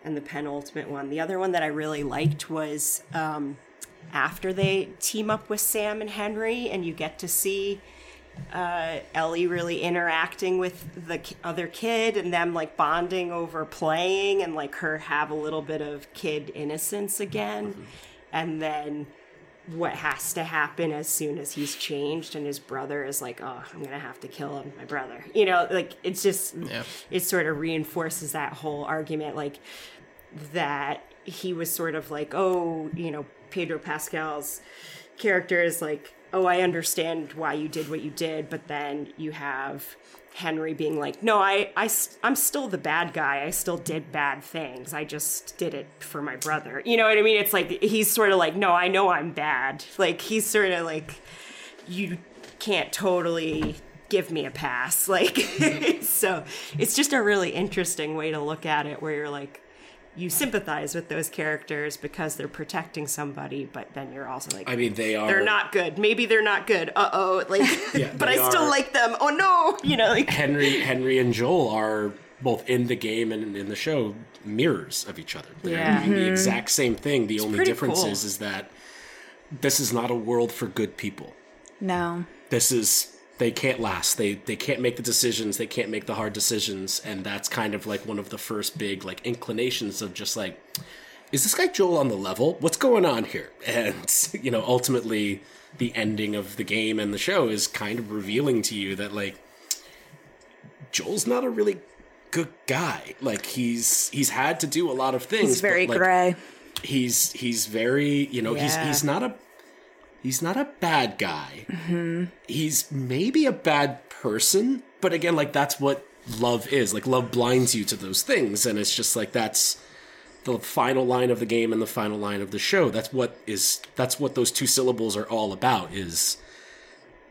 and the penultimate one, the other one that I really liked was, after they team up with Sam and Henry and you get to see Ellie really interacting with the other kid and them like bonding over playing and like her have a little bit of kid innocence again. Mm-hmm. And then what has to happen as soon as he's changed and his brother is like, oh, I'm going to have to kill him, my brother. You know, like it's just, it sort of reinforces that whole argument like that he was sort of like, oh, you know, Pedro Pascal's character is like, oh, I understand why you did what you did, but then you have Henry being like, no, I'm still the bad guy. I still did bad things. I just did it for my brother. You know what I mean? It's like, he's sort of like, no, I know I'm bad. Like, he's sort of like, you can't totally give me a pass. Like, so it's just a really interesting way to look at it where you're like, you sympathize with those characters because they're protecting somebody, but then you're also like, I mean, they're not good. Maybe they're not good. Like, but I still like them. Oh no. You know, like Henry and Joel are both in the game and in the show mirrors of each other. They're doing the exact same thing. The only difference is that this is not a world for good people. No, this is, they can't last. They can't make the decisions. They can't make the hard decisions. And that's kind of like one of the first big like inclinations of just like, is this guy Joel on the level? What's going on here? And, you know, ultimately the ending of the game and the show is kind of revealing to you that like, Joel's not a really good guy. Like he's had to do a lot of things. He's very like, gray. He's very, you know, He's not a bad guy. Mm-hmm. He's maybe a bad person, but again, like that's what love is. Like love blinds you to those things, and it's just like that's the final line of the game and the final line of the show. That's what those two syllables are all about. Is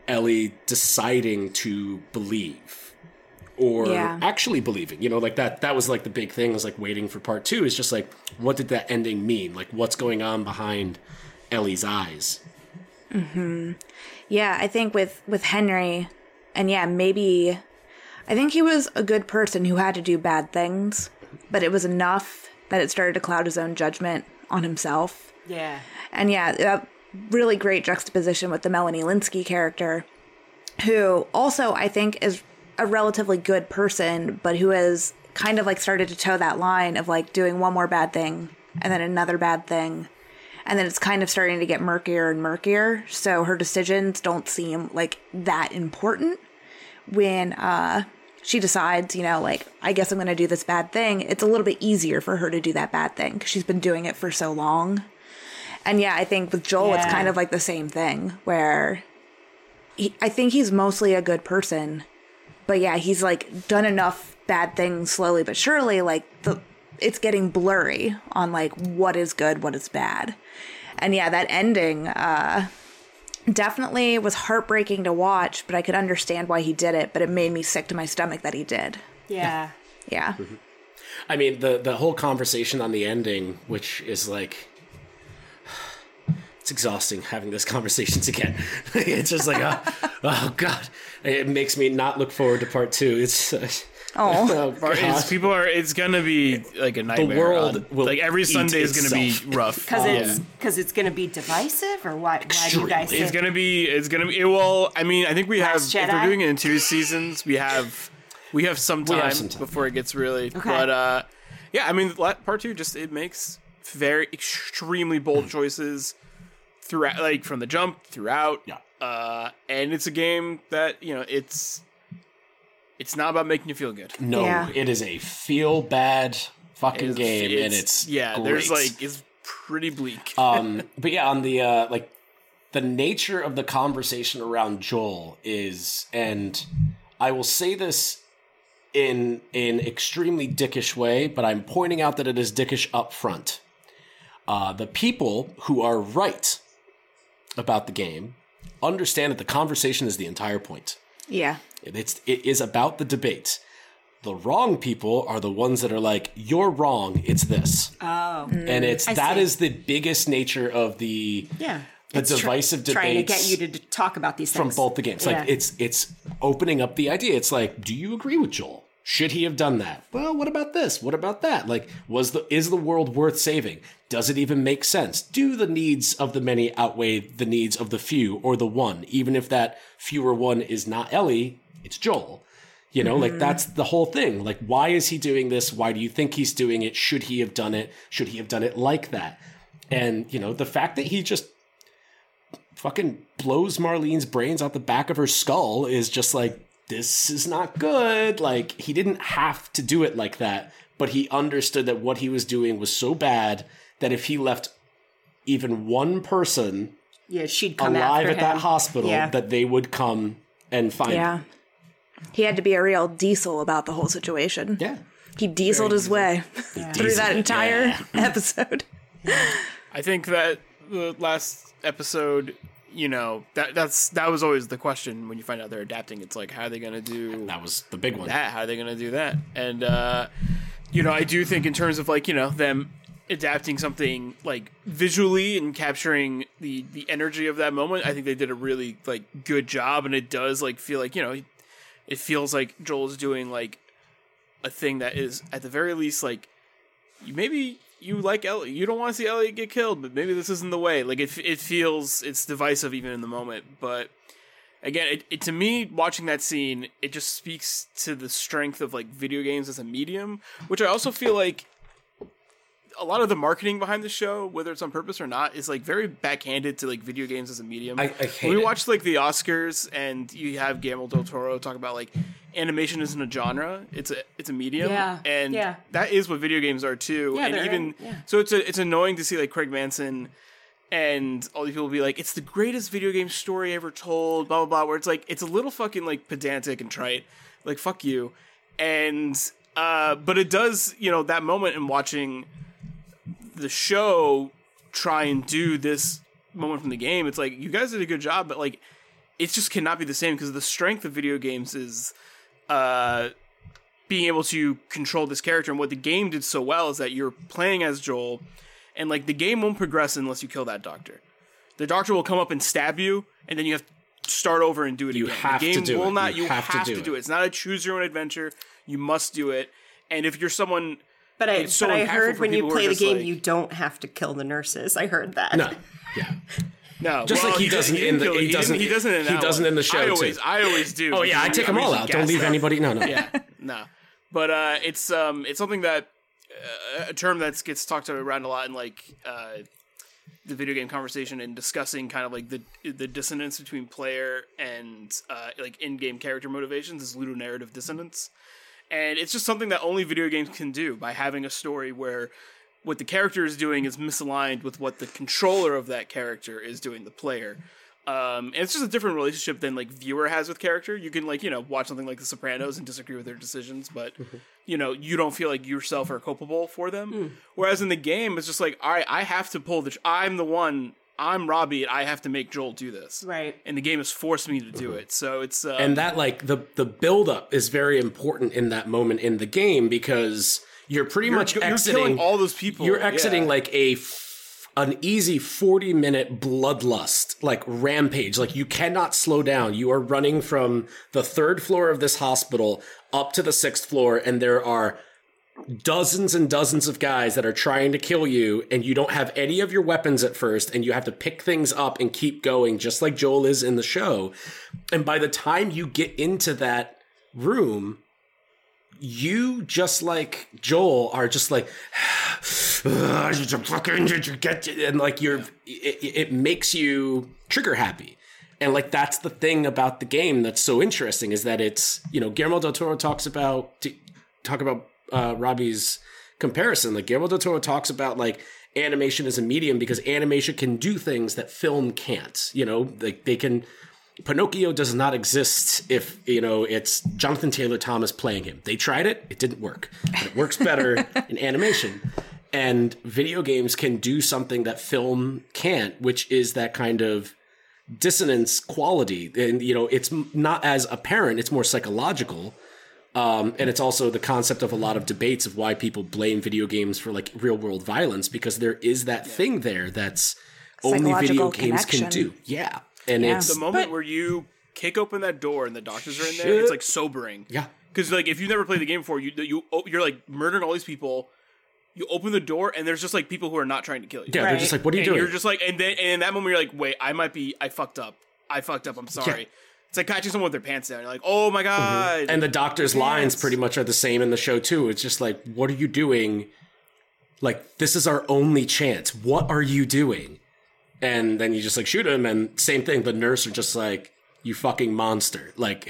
Ellie deciding to believe or actually believing? You know, like that was like the big thing. Is like waiting for part two. Is just like what did that ending mean? Like what's going on behind Ellie's eyes? Hmm. Yeah, I think with Henry, and maybe I think he was a good person who had to do bad things, but it was enough that it started to cloud his own judgment on himself. Yeah. And that really great juxtaposition with the Melanie Lynskey character, who also I think is a relatively good person, but who has kind of like started to toe that line of like doing one more bad thing and then another bad thing. And then it's kind of starting to get murkier and murkier. So her decisions don't seem like that important when she decides, you know, like, I guess I'm going to do this bad thing. It's a little bit easier for her to do that bad thing because she's been doing it for so long. And I think with Joel, it's kind of like the same thing where I think he's mostly a good person. But he's like done enough bad things slowly but surely, like it's getting blurry on like what is good, what is bad. And that ending definitely was heartbreaking to watch, but I could understand why he did it, but it made me sick to my stomach that he did. Yeah. Mm-hmm. I mean, the whole conversation on the ending, which is like, it's exhausting having those conversations again. It's just like, oh God, it makes me not look forward to part two. It's it's gonna be like a nightmare. The world will like every Sunday is gonna be rough because it's gonna be divisive or what? Why do you guys say it's gonna be. Well, I mean, I think we have. If we're doing it in two seasons, we have some time before it gets really. Okay. But yeah, I mean, part two it makes very extremely bold choices throughout, like from the jump throughout. Yeah. And it's a game that it's not about making you feel good. No, It is a feel bad fucking game, and it's great. There's it's pretty bleak. But yeah, on the the nature of the conversation around Joel is, and I will say this in an extremely dickish way, but I'm pointing out that it is dickish up front. The people who are right about the game understand that the conversation is the entire point. Yeah. It is about the debate. The wrong people are the ones that are like, you're wrong, it's this. Oh. And that is the biggest nature of the divisive debates. Trying to get you to talk about these things. From both the games. Yeah. Like it's opening up the idea. It's like, do you agree with Joel? Should he have done that? Well, what about this? What about that? Like, is the world worth saving? Does it even make sense? Do the needs of the many outweigh the needs of the few or the one? Even if that fewer one is not Ellie, it's Joel. You know, like that's the whole thing. Like, why is he doing this? Why do you think he's doing it? Should he have done it? Should he have done it like that? And, the fact that he just fucking blows Marlene's brains out the back of her skull is just like, this is not good. Like, he didn't have to do it like that, but he understood that what he was doing was so bad that if he left even one person she'd come alive at that hospital, that they would come and find him. He had to be a real diesel about the whole situation. Yeah. He dieseled his way through that entire episode. I think that the last episode... that was always the question when you find out they're adapting. It's like, how are they going to do... That was the big one. How are they going to do that? And, I do think in terms of, them adapting something, visually and capturing the energy of that moment, I think they did a really, good job. And it does, feel like, it feels like Joel's doing, a thing that is, at the very least, maybe... You like Ellie. You don't want to see Ellie get killed, but maybe this isn't the way. It feels it's divisive even in the moment. But again, it to me, watching that scene, it just speaks to the strength of video games as a medium, which I also feel like a lot of the marketing behind the show, whether it's on purpose or not, is very backhanded to video games as a medium. I hate it. We watched the Oscars, and you have Guillermo del Toro talk about animation isn't a genre; it's a medium, and that is what video games are too. Yeah, and so, it's annoying to see Craig Mazin and all these people be it's the greatest video game story ever told, blah blah blah. Where it's it's a little fucking pedantic and trite, fuck you. And but it does, that moment in watching the show try and do this moment from the game, it's you guys did a good job, but it just cannot be the same because the strength of video games is being able to control this character. And what the game did so well is that you're playing as Joel, and the game won't progress unless you kill that doctor. The doctor will come up and stab you, and then you have to start over and do it again. You have to do it. It's not a choose your own adventure. You must do it. And if you're someone... I heard when you play the game, you don't have to kill the nurses. I heard that. No. Yeah. No. Just he doesn't in the show. I always do. Oh yeah, I take them all out. Don't leave anybody. No. Yeah. No. But it's something that a term that gets talked around a lot in the video game conversation and discussing kind of the dissonance between player and in-game character motivations is ludonarrative dissonance. And it's just something that only video games can do by having a story where what the character is doing is misaligned with what the controller of that character is doing, the player. And it's just a different relationship than viewer has with character. You can watch something like The Sopranos and disagree with their decisions, but you don't feel yourself are culpable for them. Mm. Whereas in the game, it's just all right, I have to pull I'm the one. I'm Robbie, and I have to make Joel do this. Right. And the game has forced me to do it. So it's... And that, the build-up is very important in that moment in the game because You're pretty much exiting you're killing all those people. You're exiting like an easy 40-minute bloodlust, like rampage. Like you cannot slow down. You are running from the third floor of this hospital up to the sixth floor, and there are dozens and dozens of guys that are trying to kill you, and you don't have any of your weapons at first, and you have to pick things up and keep going, just like Joel is in the show. And by the time you get into that room, you, just like Joel, are just like, and like it makes you trigger happy. And like, that's the thing about the game that's so interesting, is that it's, you know, Guillermo del Toro talks about Robbie's comparison. Like Guillermo del Toro talks about like animation as a medium because animation can do things that film can't, you know, like they can. Pinocchio does not exist if, you know, it's Jonathan Taylor Thomas playing him. They tried it. It didn't work. But it works better in animation. And video games can do something that film can't, which is that kind of dissonance quality. And, you know, it's not as apparent. It's more psychological. And it's also the concept of a lot of debates of why people blame video games for like real world violence, because there is that thing there that's only video games can do. Yeah. And it's the moment where you kick open that door and the doctors are in there. It's like sobering. Yeah. Because like if you've never played the game before, you're like murdering all these people. You open the door and there's just like people who are not trying to kill you. Yeah, they're just like, what are you doing? You're just like, and then and in that moment you're like, wait, I fucked up. I'm sorry. Yeah. It's like catching someone with their pants down. You're like, oh my God. Mm-hmm. And the doctor's lines pretty much are the same in the show too. It's just like, what are you doing? Like, this is our only chance. What are you doing? And then you just like shoot him, and same thing. The nurse are just like, you fucking monster. Like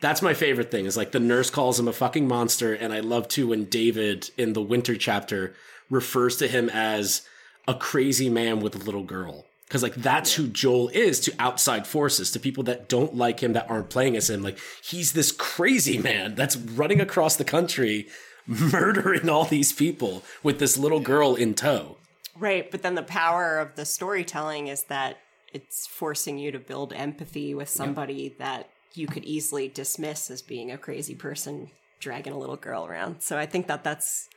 that's my favorite thing, is like the nurse calls him a fucking monster. And I love too when David in the winter chapter refers to him as a crazy man with a little girl. Cause like that's who Joel is to outside forces, to people that don't like him, that aren't playing as him. Like he's this crazy man that's running across the country, murdering all these people with this little girl in tow. Right, but then the power of the storytelling is that it's forcing you to build empathy with somebody that you could easily dismiss as being a crazy person dragging a little girl around. So I think that that's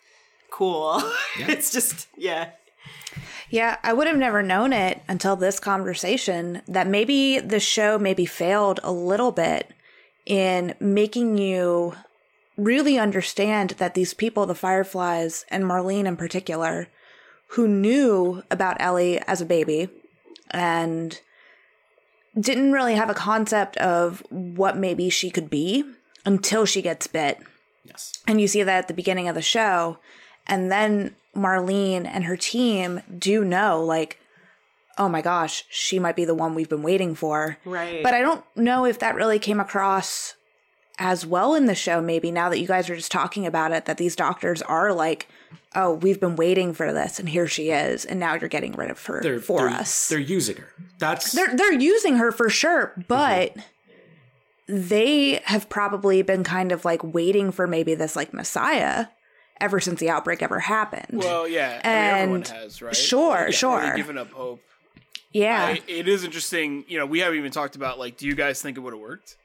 cool. Yeah. It's just, Yeah, I would have never known it until this conversation that maybe the show failed a little bit in making you really understand that these people, the Fireflies and Marlene in particular, who knew about Ellie as a baby and didn't really have a concept of what maybe she could be until she gets bit. Yes. And you see that at the beginning of the show. And then Marlene and her team do know, like, oh my gosh, she might be the one we've been waiting for. Right. But I don't know if that really came across as well in the show, maybe, now that you guys are just talking about it, that these doctors are like, oh, we've been waiting for this, and here she is, and now you're getting rid of her for us. They're using her. They're using her for sure, but they have probably been kind of like waiting for maybe this like messiah ever since the outbreak ever happened. Well, yeah, and everyone has, right? Sure. Really given up hope. Yeah. It is interesting. You know, we haven't even talked about, like, do you guys think it would have worked?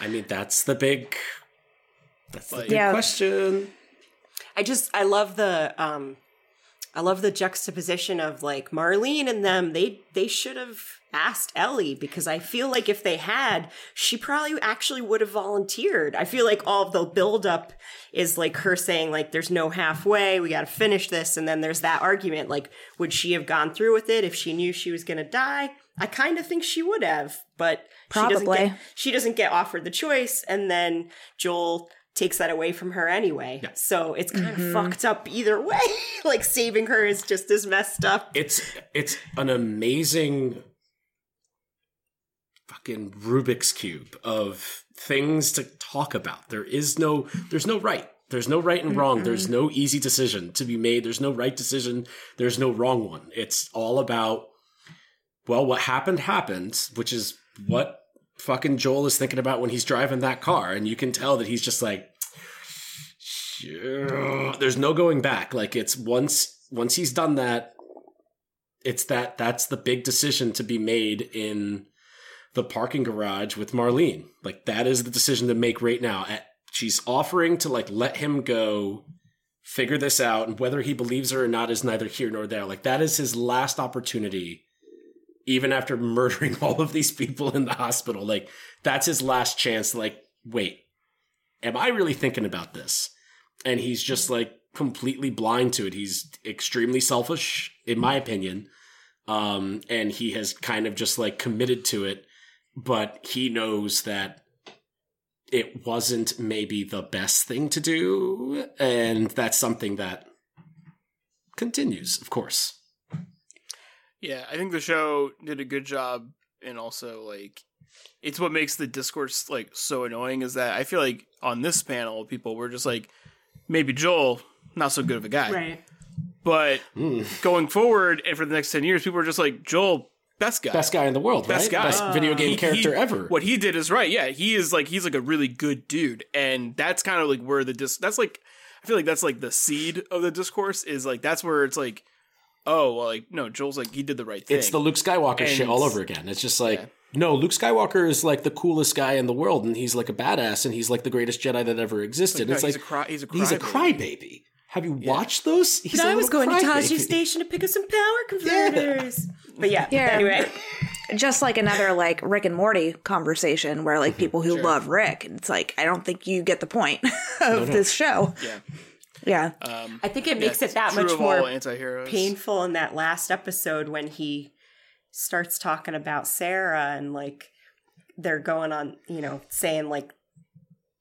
I mean, that's the big question. I love the juxtaposition of like Marlene and them. They should have asked Ellie, because I feel like if they had, she probably actually would have volunteered. I feel like all of the buildup is like her saying like, there's no halfway, we got to finish this. And then there's that argument, like, would she have gone through with it if she knew she was going to die? I kind of think she would have, but she doesn't get offered the choice. And then Joel takes that away from her anyway. Yeah. So it's kind of fucked up either way. Like saving her is just as messed up. It's an amazing fucking Rubik's Cube of things to talk about. There's no right. There's no right and wrong. There's no easy decision to be made. There's no right decision. There's no wrong one. It's all about, well, what happened, which is what fucking Joel is thinking about when he's driving that car. And you can tell that he's just like, sure. There's no going back. Like, it's once he's done that, it's that's the big decision to be made in the parking garage with Marlene. Like, that is the decision to make right now. She's offering to like let him go figure this out, and whether he believes her or not is neither here nor there. Like, that is his last opportunity, even after murdering all of these people in the hospital. Like, that's his last chance. Like, wait, am I really thinking about this? And he's just like completely blind to it. He's extremely selfish, in my opinion. And he has kind of just like committed to it, but he knows that it wasn't maybe the best thing to do. And that's something that continues, of course. Yeah, I think the show did a good job. And also, like, it's what makes the discourse like so annoying is that I feel like on this panel, people were just like, maybe Joel, not so good of a guy. Right. But going forward and for the next 10 years, people are just like, Joel, best guy. Best guy in the world, best guy. Best video game character ever. What he did is right. Yeah, he is like, he's like a really good dude. And that's kind of like where the, that's like, I feel like that's like the seed of the discourse is like, that's where it's like, oh, well, like, no, Joel's like, he did the right thing. It's the Luke Skywalker and shit all over again. It's just like, yeah. No, Luke Skywalker is like the coolest guy in the world. And he's like a badass and he's like the greatest Jedi that ever existed. It's like, no, it's like he's a crybaby. Have you watched those? He's no, I was going to Taji Station to pick up some power converters. Yeah. But anyway. Just like another like Rick and Morty conversation where like people who love Rick. And it's like, I don't think you get the point of this show. Yeah. I think it makes it that much more painful in that last episode when he starts talking about Sarah and like they're going on, you know, saying like,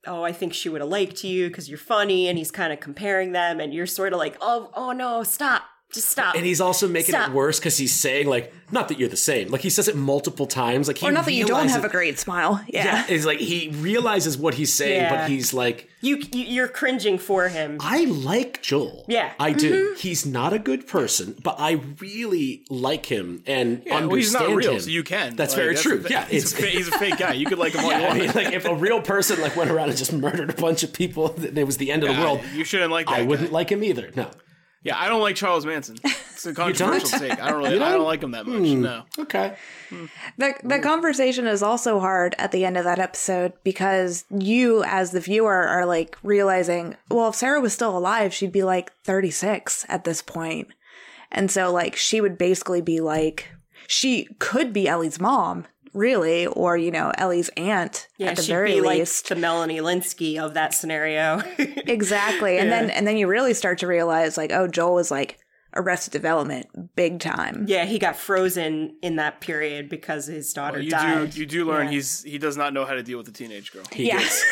oh, I think she would have liked you because you're funny. And he's kind of comparing them. And you're sort of like, oh no, stop. Just stop. And he's also making it worse because he's saying like, not that you're the same. Like he says it multiple times. Like, or not that you don't have a great smile. Yeah. It's like he realizes what he's saying, but he's like. You're cringing for him. I like Joel. Yeah. I do. He's not a good person, but I really like him and understand well, he's not real, him. So you can. That's like, very true. He's a fake guy. You could like him all you want. I mean, like if a real person like went around and just murdered a bunch of people and it was the end of the world. You shouldn't like that. I wouldn't like him either. No. Yeah, I don't like Charles Manson. It's a controversial take. I don't like him that much. No. Okay. The conversation is also hard at the end of that episode because you, as the viewer, are like realizing, well, if Sarah was still alive, she'd be like 36 at this point, and so like she would basically be like, she could be Ellie's mom. Really, or you know, Ellie's aunt at the very least. Like the Melanie Lynskey of that scenario. Exactly. And then you really start to realize like, oh, Joel was like Arrested Development big time. Yeah, he got frozen in that period because his daughter died. You do learn he does not know how to deal with a teenage girl. That's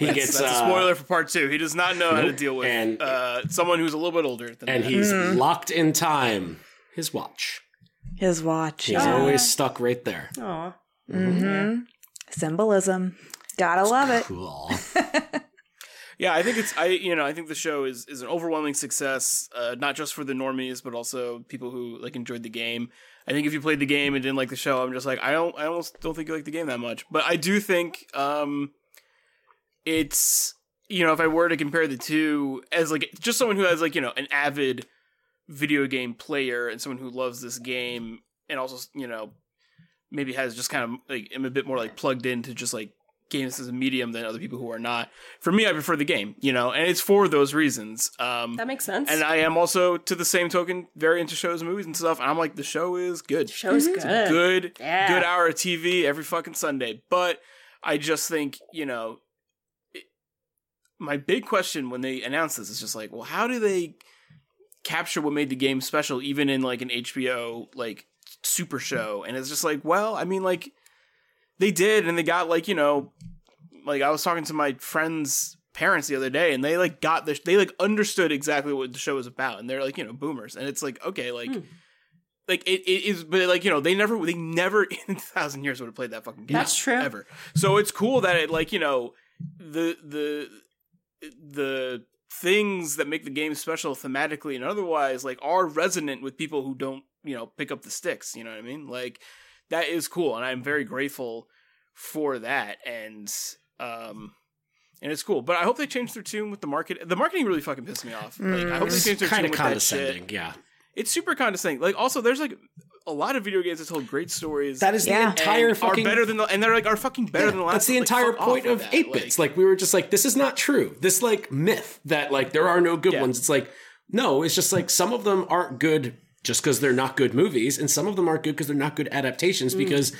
a spoiler for part two. He does not know how to deal with someone who's a little bit older than him. And he's locked in time. His watch. He's always stuck right there. Aw. Mm-hmm. Symbolism. Gotta love it. Cool. Yeah, I think I think the show is an overwhelming success, not just for the normies, but also people who like enjoyed the game. I think if you played the game and didn't like the show, I'm just like, I almost don't think you like the game that much. But I do think it's, you know, if I were to compare the two as like just someone who has like, you know, an avid video game player and someone who loves this game and also, you know, maybe has just kind of like, I'm a bit more like plugged into just like games as a medium than other people who are not. For me, I prefer the game, you know, and it's for those reasons. That makes sense. And I am also, to the same token, very into shows and movies and stuff. And I'm like, the show is good. The show's good. It's a good hour of TV every fucking Sunday. But I just think, you know, my big question when they announce this is just like, well, how do they capture what made the game special even in like an HBO like super show? And it's just like, well, I mean, like they did, and they got like, you know, like I was talking to my friend's parents the other day and they like got this, they like understood exactly what the show was about, and they're like, you know, boomers, and it's like, okay, like like it is, but like, you know, they never in 1,000 years would have played that fucking game. That's true. Ever. So it's cool that it like, you know, the things that make the game special thematically and otherwise like are resonant with people who don't, you know, pick up the sticks, you know what I mean? Like that is cool, and I'm very grateful for that. And and it's cool, but I hope they change their tune with the marketing really fucking pissed me off. Like I hope they change their tune with that shit. Yeah, It's super condescending. Like, also, there's like a lot of video games that tell great stories. That is the entire fucking. Are better than the last. That's the entire point of 8-Bits. Like, we were just like, this is not true. This like myth that like there are no good ones. It's like, no, it's just like some of them aren't good just because they're not good movies, and some of them aren't good because they're not good adaptations. Because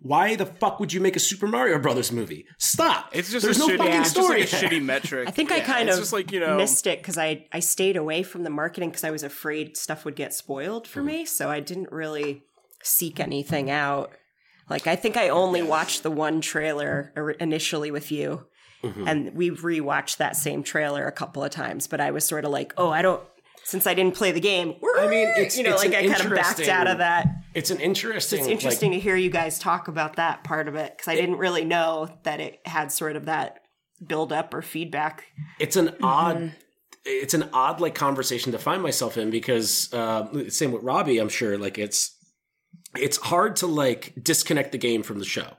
why the fuck would you make a Super Mario Brothers movie? Stop! It's just there's a no shitty, fucking story. It's just like a shitty metric. I think I kind of just like, you know, missed it because I stayed away from the marketing because I was afraid stuff would get spoiled for me, so I didn't really seek anything out. Like, I think I only watched the one trailer initially with you, and we rewatched that same trailer a couple of times. But I was sort of like, oh, I don't. Since I didn't play the game, I mean, it's, you know, it's like I kind of backed out of that. It's interesting like, to hear you guys talk about that part of it because I didn't really know that it had sort of that build up or feedback. It's an odd, like conversation to find myself in because same with Robbie, I'm sure. Like it's hard to like disconnect the game from the show.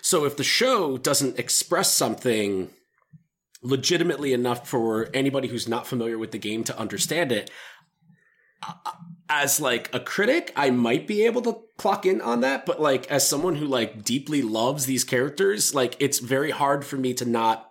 So if the show doesn't express something legitimately enough for anybody who's not familiar with the game to understand it. As like a critic, I might be able to clock in on that, but like as someone who like deeply loves these characters, like it's very hard for me to not,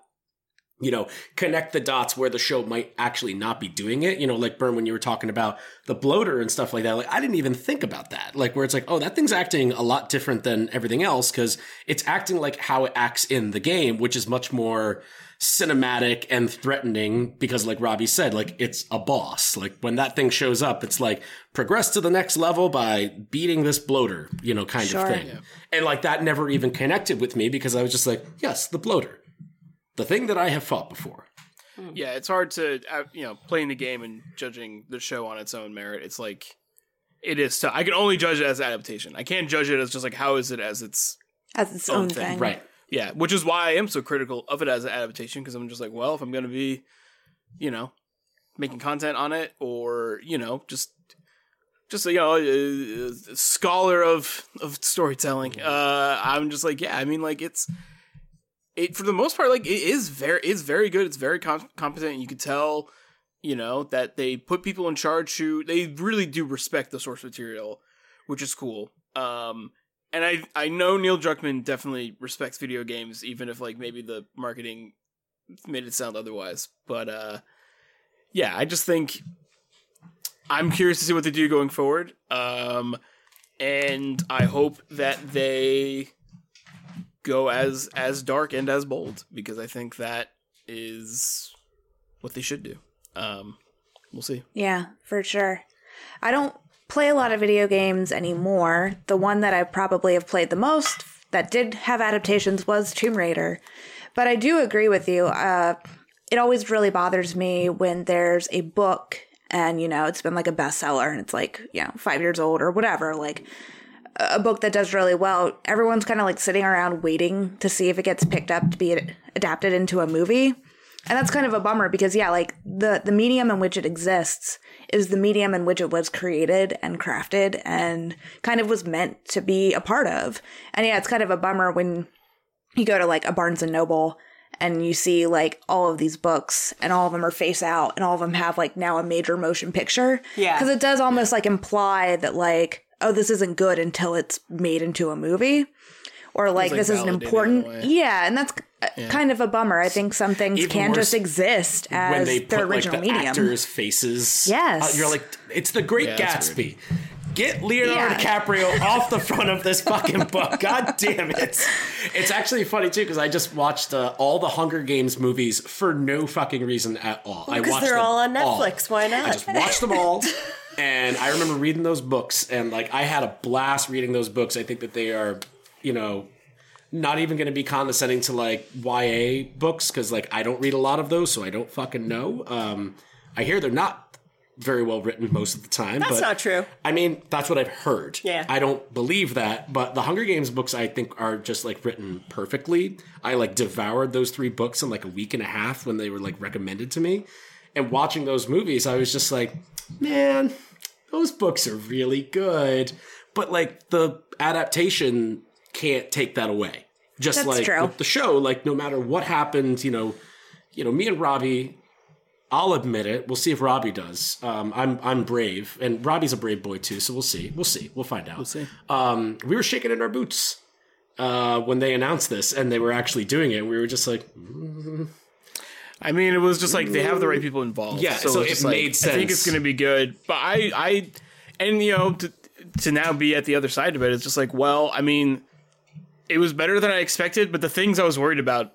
you know, connect the dots where the show might actually not be doing it. You know, like Byrne, when you were talking about the bloater and stuff like that, like I didn't even think about that. Like where it's like, oh, that thing's acting a lot different than everything else because it's acting like how it acts in the game, which is much more cinematic and threatening because like Robbie said, like it's a boss. Like when that thing shows up, it's like progress to the next level by beating this bloater, you know, kind of thing. Yeah. And like that never even connected with me because I was just like, yes, the bloater, the thing that I have fought before. Yeah. It's hard to, you know, playing the game and judging the show on its own merit. It's like, it is tough. I can only judge it as adaptation. I can't judge it as just like, how is it as its own thing. Right. Yeah, which is why I am so critical of it as an adaptation, because I'm just like, well, if I'm going to be, you know, making content on it or, you know, just you know, a scholar of storytelling, I'm just like, yeah, I mean, like, it for the most part, like, it's very good. It's very competent. And you could tell, you know, that they put people in charge who, they really do respect the source material, which is cool. And I know Neil Druckmann definitely respects video games, even if like maybe the marketing made it sound otherwise. But yeah, I just think I'm curious to see what they do going forward. And I hope that they go as dark and as bold, because I think that is what they should do. We'll see. Yeah, for sure. I don't play a lot of video games anymore. The one that I probably have played the most that did have adaptations was Tomb Raider. But I do agree with you. It always really bothers me when there's a book and, you know, it's been like a bestseller and it's like, you know, 5 years old or whatever, like a book that does really well. Everyone's kind of like sitting around waiting to see if it gets picked up to be adapted into a movie. And that's kind of a bummer because, yeah, like the medium in which it exists is the medium in which it was created and crafted and kind of was meant to be a part of. And, yeah, it's kind of a bummer when you go to, like, a Barnes & Noble and you see, like, all of these books and all of them are face out and all of them have, like, now a major motion picture. Yeah. Because it does almost, like, imply that, like, oh, this isn't good until it's made into a movie. Or, like this is an important... Yeah, and that's... Yeah. Kind of a bummer. I think some things even can just exist as when they put, their original like, the medium. Actors' faces. Yes, you're like it's the Great Gatsby. Weird. Get Leonardo DiCaprio off the front of this fucking book. God damn it. It's actually funny, too, because I just watched all the Hunger Games movies for no fucking reason at all. Well, because they're all on Netflix. Why not? I just watched them all. And I remember reading those books. And like I had a blast reading those books. I think that they are, you know... not even going to be condescending to, like, YA books, because, like, I don't read a lot of those, so I don't fucking know. I hear they're not very well written most of the time. That's not true. I mean, that's what I've heard. Yeah. I don't believe that, but the Hunger Games books, I think, are just, like, written perfectly. I, like, devoured those 3 books in, like, a week and a half when they were, like, recommended to me. And watching those movies, I was just like, man, those books are really good. But, like, the adaptation... can't take that away. Just that's like true. With the show, like no matter what happened, you know, me and Robbie I'll admit it. We'll see if Robbie does. I'm brave, and Robbie's a brave boy too. So we'll see. We'll see. We'll find out. We'll see. We were shaking in our boots when they announced this, and they were actually doing it. We were just like, mm-hmm. I mean, it was just like they have the right people involved. Yeah, so it made sense. I think it's going to be good. But and you know, to now be at the other side of it, it's just like, well, I mean, it was better than I expected, but the things I was worried about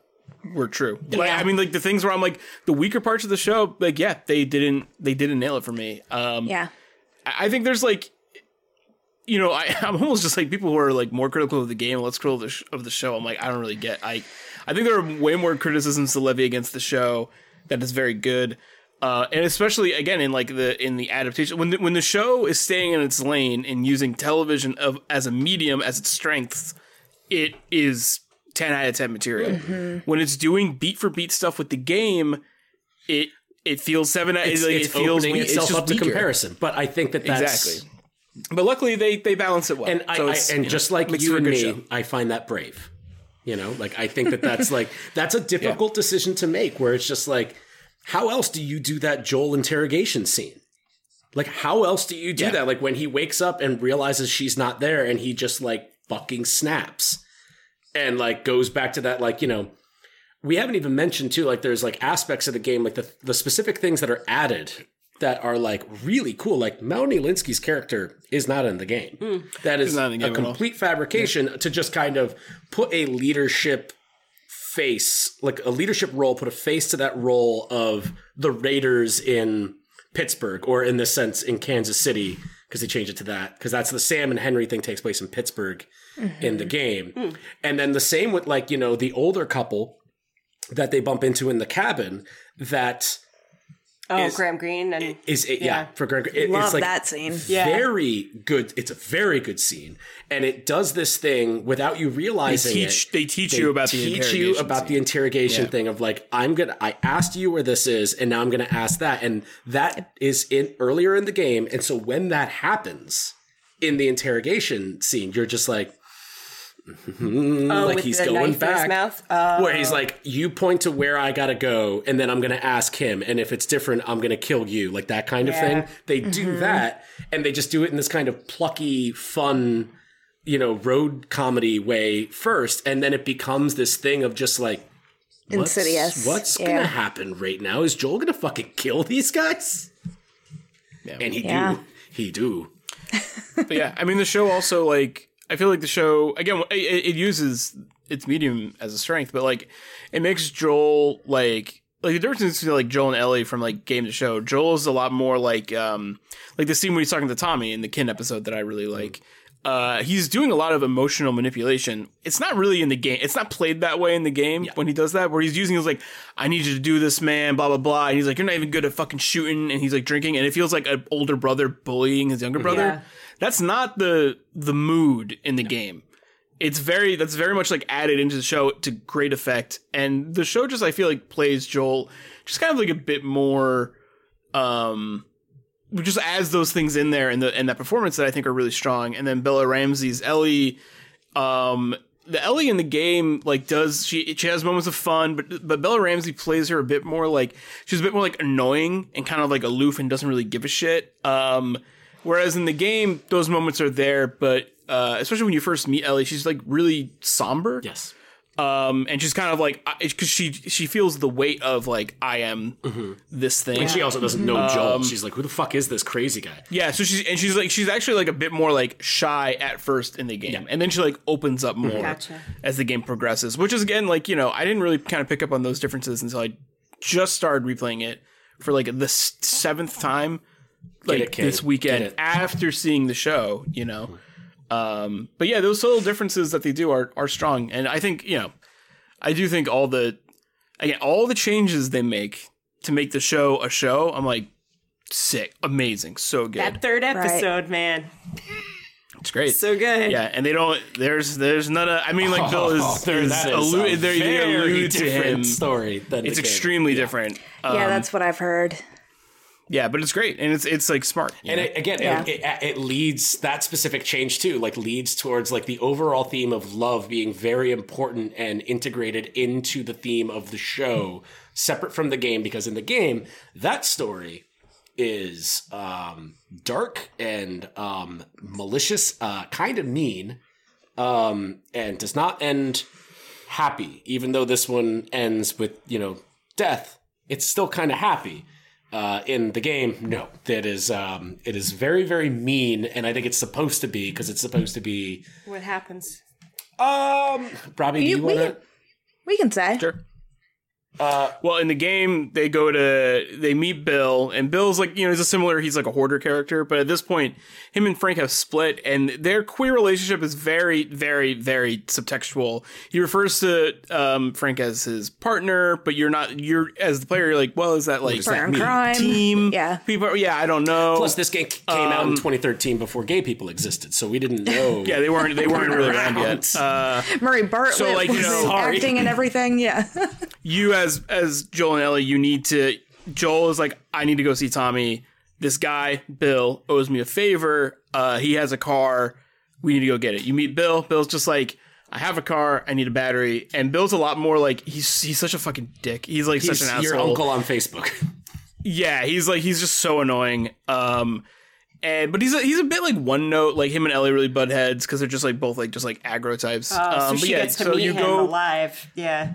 were true. Like, yeah. I mean, like the things where I'm like the weaker parts of the show, like, yeah, they didn't nail it for me. Yeah. I think there's like, you know, I'm almost just like people who are like more critical of the game, less critical of the show. I'm like, I don't really get, I think there are way more criticisms to levy against the show that is very good. And especially again, in like in the adaptation, when the show is staying in its lane and using television as a medium, as its strengths, it is 10 out of 10 material. Mm-hmm. When it's doing beat for beat stuff with the game, it feels 7 out of 10. It feels opening itself up to comparison. But I think that's exactly. But luckily they balance it well. And just like you and me, show. I find that brave. You know, like I think that's like that's a difficult decision to make, where it's just like, how else do you do that Joel interrogation scene? Like, how else do you do that? Like when he wakes up and realizes she's not there, and he just like fucking snaps. And like goes back to that, like, you know, we haven't even mentioned too, like there's like aspects of the game, like the specific things that are added that are like really cool. Like Melanie Lynskey's character is not in the game. That is not in the game, a complete fabrication to just kind of put a leadership face, like a leadership role, put a face to that role of the Raiders in Pittsburgh, or in this sense in Kansas City, because they changed it to that, because that's the Sam and Henry thing takes place in Pittsburgh in the game. And then the same with, like, you know, the older couple that they bump into in the cabin that Graham Greene and for Graham Greene. Love like that scene. Very good. It's a very good scene, and it does this thing without you realizing they teach you about the interrogation thing of like, I asked you where this is, and now I'm gonna ask that, and that is in earlier in the game, and so when that happens in the interrogation scene, you're just like. Like he's going back, where he's like, you point to where I gotta go, and then I'm gonna ask him, and if it's different, I'm gonna kill you, like that kind of thing. They do that, and they just do it in this kind of plucky, fun, you know, road comedy way first, and then it becomes this thing of just like, insidious. What's gonna happen right now? Is Joel gonna fucking kill these guys? Yeah. And he do. But yeah, I mean, the show also, like, I feel like the show, again, it uses its medium as a strength, but, like, it makes Joel, like, the difference between, like, Joel and Ellie from, like, game to show, Joel is a lot more, like the scene where he's talking to Tommy in the Kin episode that I really like. He's doing a lot of emotional manipulation. It's not really in the game. It's not played that way in the game when he does that, where he's using his, like, I need you to do this, man, blah, blah, blah. And he's like, you're not even good at fucking shooting. And he's, like, drinking. And it feels like an older brother bullying his younger brother. Yeah. That's not the mood in the game. It's very much like added into the show to great effect. And the show just, I feel like, plays Joel just kind of like a bit more, just adds those things in there and that performance that I think are really strong. And then Bella Ramsey's Ellie, the Ellie in the game, like, does she has moments of fun, but Bella Ramsey plays her a bit more like, she's a bit more like annoying and kind of like aloof and doesn't really give a shit. Whereas in the game, those moments are there, but especially when you first meet Ellie, she's like really somber. Yes. And she's kind of like, because she feels the weight of like, I am this thing. And she also doesn't know Joel. She's like, who the fuck is this crazy guy? Yeah. So she's actually like a bit more like shy at first in the game. Yeah. And then she like opens up more as the game progresses, which is, again, like, you know, I didn't really kind of pick up on those differences until I just started replaying it for like the seventh time. Like this weekend after seeing the show, you know, but yeah, those little differences that they do are strong. And I think, you know, I do think all the changes they make to make the show a show. I'm like, sick, amazing. So good. That third episode, man. It's great. So good. Yeah. And they don't, there's none of, I mean, like, Bill is, there's they allude to him. Story. It's extremely different. Yeah. That's what I've heard. Yeah, but it's great, and it's like smart. And it leads, that specific change too, like leads towards like the overall theme of love being very important and integrated into the theme of the show, separate from the game, because in the game, that story is dark and malicious, kind of mean, and does not end happy. Even though this one ends with, you know, death, it's still kind of happy. In the game, no, that is it is very, very mean, and I think it's supposed to be, because it's supposed to be what happens. Probably do you want to? We can say sure. Well, in the game, they meet Bill, and Bill's like, you know, he's like a hoarder character, but at this point, him and Frank have split, and their queer relationship is very, very, very subtextual. He refers to Frank as his partner, but you're as the player, you're like, well, is that like team? Yeah, people. Yeah, I don't know. Plus, this game came out in 2013 before gay people existed, so we didn't know. Yeah, they weren't really around yet. Murray Bartlett was acting and everything. Yeah, you as. As Joel and Ellie, Joel is like, I need to go see Tommy. This guy, Bill, owes me a favor. He has a car. We need to go get it. You meet Bill. Bill's just like, I have a car. I need a battery. And Bill's a lot more like, he's such a fucking dick. He's such an asshole. Your uncle on Facebook. Yeah, he's just so annoying. But he's a bit like one note. Like him and Ellie really butt heads because they're just like both like just like aggro types. So she gets to meet him alive. Yeah.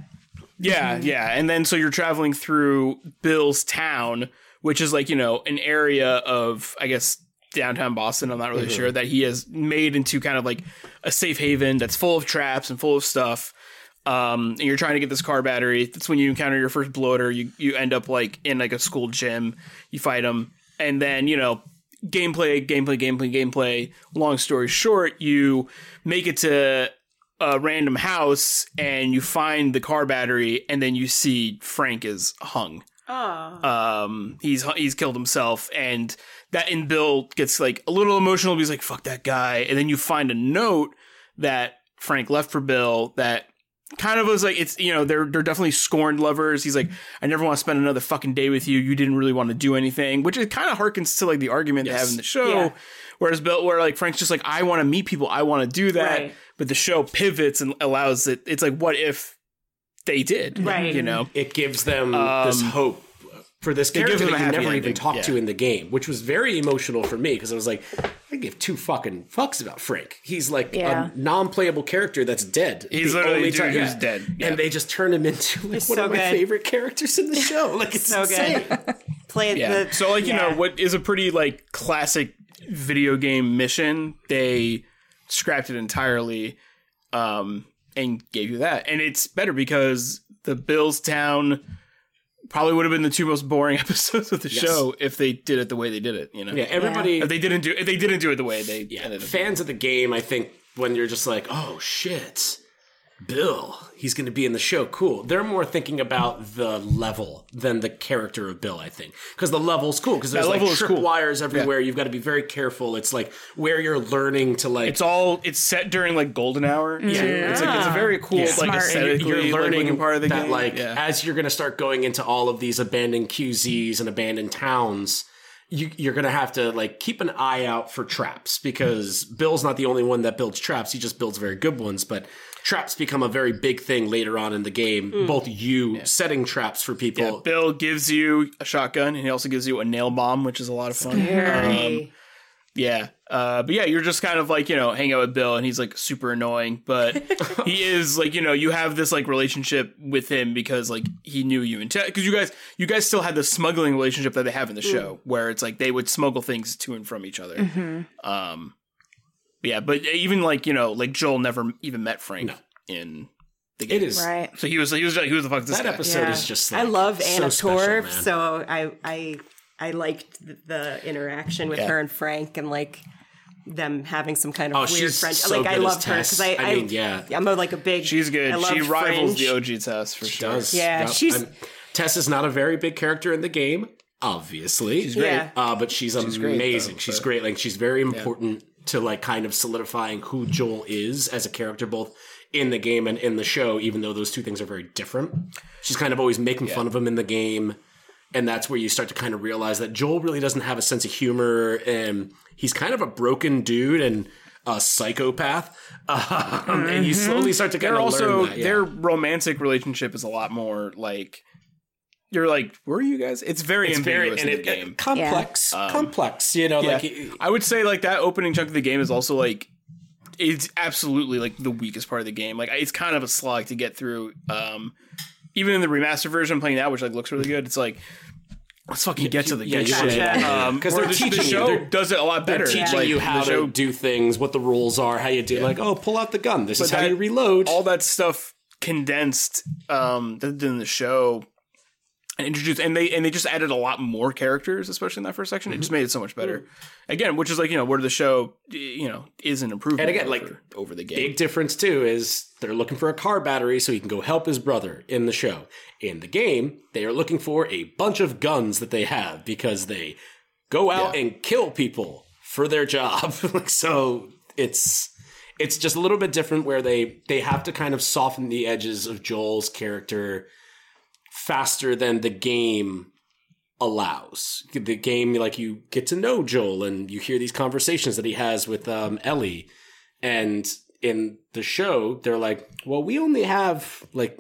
Yeah, yeah. And then so you're traveling through Bill's town, which is like, you know, an area of, I guess, downtown Boston. I'm not really sure that he has made into kind of like a safe haven that's full of traps and full of stuff. And you're trying to get this car battery. That's when you encounter your first bloater. You end up like in like a school gym. You fight him. And then, you know, gameplay. Long story short, you make it to a random house and you find the car battery, and then you see Frank is hung. Oh. He's killed himself, and Bill gets like a little emotional. He's like, fuck that guy. And then you find a note that Frank left for Bill that kind of was like, it's, you know, they're definitely scorned lovers. He's like, I never want to spend another fucking day with you. You didn't really want to do anything, which it kind of harkens to like the argument they have in the show. Yeah. Whereas Bill, where like Frank's just like, I want to meet people. I want to do that. Right. But the show pivots and allows it. It's like, what if they did? Right. You know, it gives them this hope for this character that you never even talked to in the game, which was very emotional for me because I was like, I give two fucking fucks about Frank. He's like a non-playable character that's dead. He's literally the only dude who's dead. Yeah. And they just turn him into like one of my favorite characters in the show. Like it's so insane. Good. So like, you know, what is a pretty like classic video game mission, they scrapped it entirely and gave you that. And it's better because the Bill's Town probably would have been the two most boring episodes of the show if they did it the way they did it, you know. Yeah, everybody if they didn't do it the way they ended up. Fans of the game, I think, when you're just like, oh shit, Bill, he's going to be in the show. Cool. They're more thinking about the level than the character of Bill, I think. Because the level's cool. Because there's like trip wires everywhere. Yeah. You've got to be very careful. It's like where you're learning to like... It's set during like golden hour. Mm-hmm. Yeah. It's like it's a very cool like aesthetically you're learning part of the game. Like as you're going to start going into all of these abandoned QZs and abandoned towns... You're going to have to like keep an eye out for traps because Bill's not the only one that builds traps. He just builds very good ones, but traps become a very big thing later on in the game. Mm. Both setting traps for people. Yeah, Bill gives you a shotgun and he also gives you a nail bomb, which is a lot of fun. But yeah, you're just kind of like, you know, hang out with Bill and he's like super annoying, but he is like, you know, you have this like relationship with him because like he knew you and because you guys still had the smuggling relationship that they have in the show where it's like they would smuggle things to and from each other. Mm-hmm. But even like, you know, like Joel never even met Frank in the game. It is right. So he was the fuck this guy. That episode is just like, I love Anna Torv, so I liked the interaction with her and Frank and like them having some kind of weird friendship. So like I loved her because I'm like a big. She's good. She rivals the OG Tess for sure. Does. Yeah, Tess is not a very big character in the game, obviously. She's great, but she's amazing. She's great. Like she's very important to like kind of solidifying who Joel is as a character, both in the game and in the show. Even though those two things are very different, she's kind of always making fun of him in the game. And that's where you start to kind of realize that Joel really doesn't have a sense of humor, and he's kind of a broken dude and a psychopath. And you slowly start to kind of learn that. Yeah. Their romantic relationship is a lot more like, you're like, where are you guys? It's very ambiguous in the game. Complex. Yeah. Complex, you know. Yeah. Like I would say like that opening chunk of the game is also like, it's absolutely like the weakest part of the game. Like it's kind of a slog to get through. Even in the remastered version, playing that, which like looks really good, it's like, let's fucking get to the good shit. Because they're teaching you. The show does it a lot better. They're teaching you how to do things, what the rules are, how you do. Yeah. Like, oh, pull out the gun. This is how you reload. All that stuff condensed in the show and introduced, and they just added a lot more characters, especially in that first section. Mm-hmm. It just made it so much better. Mm-hmm. Again, which is like, you know, where the show, you know, is an improvement. And again, like over the game, big difference too is they're looking for a car battery so he can go help his brother in the show. In the game, they are looking for a bunch of guns that they have because they go out and kill people for their job. So it's just a little bit different where they have to kind of soften the edges of Joel's character faster than the game allows. The game, like, you get to know Joel and you hear these conversations that he has with Ellie. And in the show, they're like, well, we only have like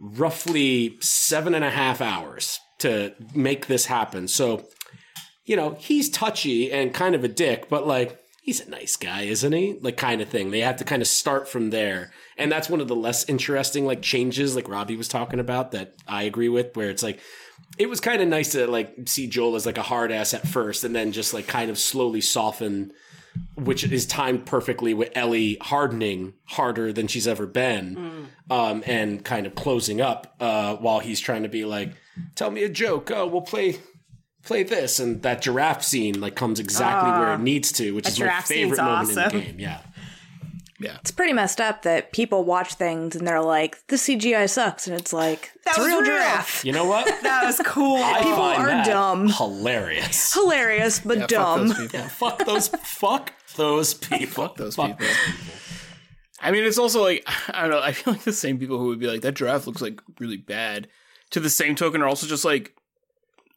roughly 7.5 hours to make this happen. So, you know, he's touchy and kind of a dick, but like, he's a nice guy, isn't he? Like, kind of thing. They have to kind of start from there. And that's one of the less interesting, like, changes, like Robbie was talking about, that I agree with, where it's like, it was kind of nice to, like, see Joel as, like, a hard ass at first and then just, like, kind of slowly soften, which is timed perfectly with Ellie hardening harder than she's ever been, and kind of closing up while he's trying to be like, tell me a joke. Oh, we'll play this. And that giraffe scene, like, comes exactly where it needs to, which is my favorite moment in the game. Yeah. Yeah. It's pretty messed up that people watch things and they're like, the CGI sucks. And it's like, that's a real giraffe. You know what? That was cool. People are dumb. Hilarious. Hilarious, but dumb. Fuck those people. I mean, it's also like, I don't know. I feel like the same people who would be like, that giraffe looks like really bad, to the same token are also just like,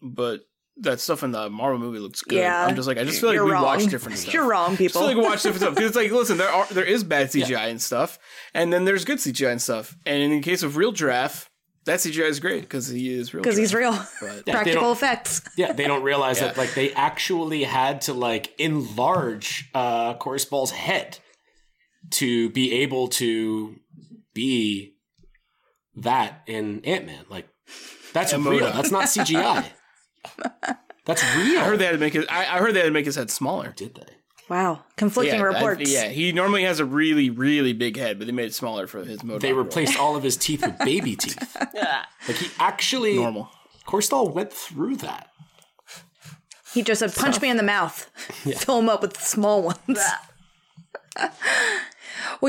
but that stuff in the Marvel movie looks good. Yeah. I'm just like, I just feel like we watch different stuff. You're wrong, people. I just feel like we watch different stuff. Because it's like, listen, there is bad CGI and stuff, and then there's good CGI and stuff. And in the case of real giraffe, that CGI is great because he is real. Because he's real. But practical effects. Yeah, they don't realize that like they actually had to like enlarge Corey Spall's head to be able to be that in Ant-Man. Like, that's real. That's not CGI. That's real. I heard they had to make his. I heard they had to make his head smaller. Did they? Wow, conflicting reports. He normally has a really, really big head, but they made it smaller for his mode. They replaced all of his teeth with baby teeth. Like he actually normal. Korstall went through that. He just said, "Punch me in the mouth, fill him up with small ones." Well,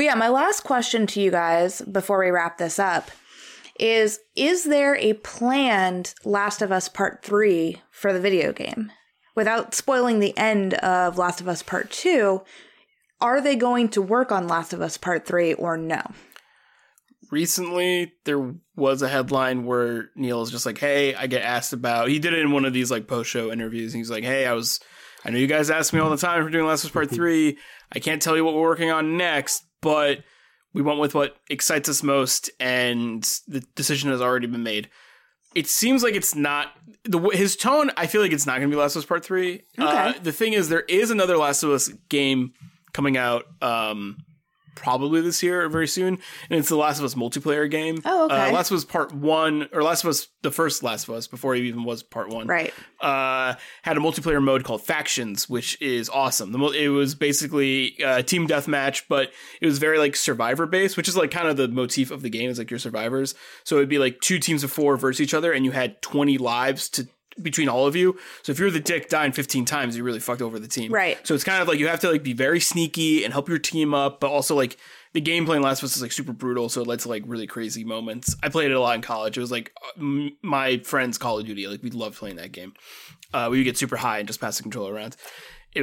yeah. My last question to you guys before we wrap this up. Is there a planned Last of Us Part 3 for the video game? Without spoiling the end of Last of Us Part 2, are they going to work on Last of Us Part 3 or no? Recently, there was a headline where Neil is just like, hey, I get asked about... He did it in one of these like post-show interviews, and he's like, hey, I know you guys ask me all the time for doing Last of Us Part 3. I can't tell you what we're working on next, but... We went with what excites us most, and the decision has already been made. It seems like it's not... his tone, I feel like it's not going to be Last of Us Part 3. Okay. The thing is, there is another Last of Us game coming out probably this year or very soon, and it's the Last of Us multiplayer game. Oh, okay. Last of Us Part 1, or Last of Us, the first Last of Us, before it even was Part 1, right? Had a multiplayer mode called Factions, which is awesome. It was basically team deathmatch, but it was very like survivor-based, which is like kind of the motif of the game, is like your survivors. So it'd be like 2 teams of 4 versus each other, and you had 20 lives to between all of you. So if you're the dick dying 15 times, you really fucked over the team. Right. So it's kind of like you have to like be very sneaky and help your team up, but also like the gameplay in Last of Us is like super brutal, so it led to like really crazy moments. I played it a lot in college. It was like my friend's Call of Duty. Like we loved playing that game. We would get super high and just pass the controller around. It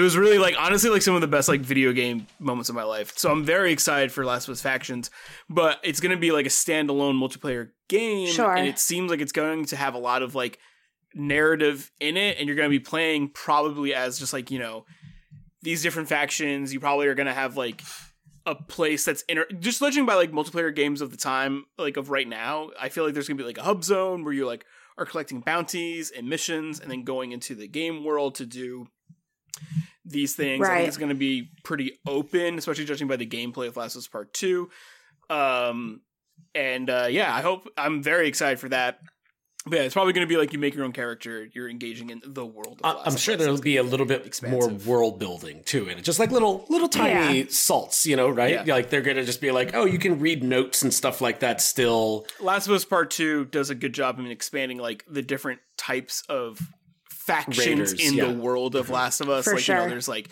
was really, like, honestly, like, some of the best, like, video game moments of my life. So I'm very excited for Last of Us Factions, but it's going to be, like, a standalone multiplayer game. Sure. And it seems like it's going to have a lot of, like, narrative in it, and you're going to be playing probably as just, like, you know, these different factions. You probably are going to have, like, a place that's just judging by, like, multiplayer games of the time, like, of right now. I feel like there's going to be, like, a hub zone where you're, like, are collecting bounties and missions and then going into the game world to do these things. Right. I think it's going to be pretty open, especially judging by the gameplay of Last of Us Part Two. Yeah, I'm very excited for that. But yeah, it's probably going to be like you make your own character. You're engaging in the world of Last of Us. I'm sure there'll be a little bit more world building too in it. Just like little tiny salts, you know, right? Yeah. Like they're going to just be like, oh, you can read notes and stuff like that still. Last of Us Part 2 does a good job in expanding like the different types of factions in the world of Last of Us. For sure. You know, there's like,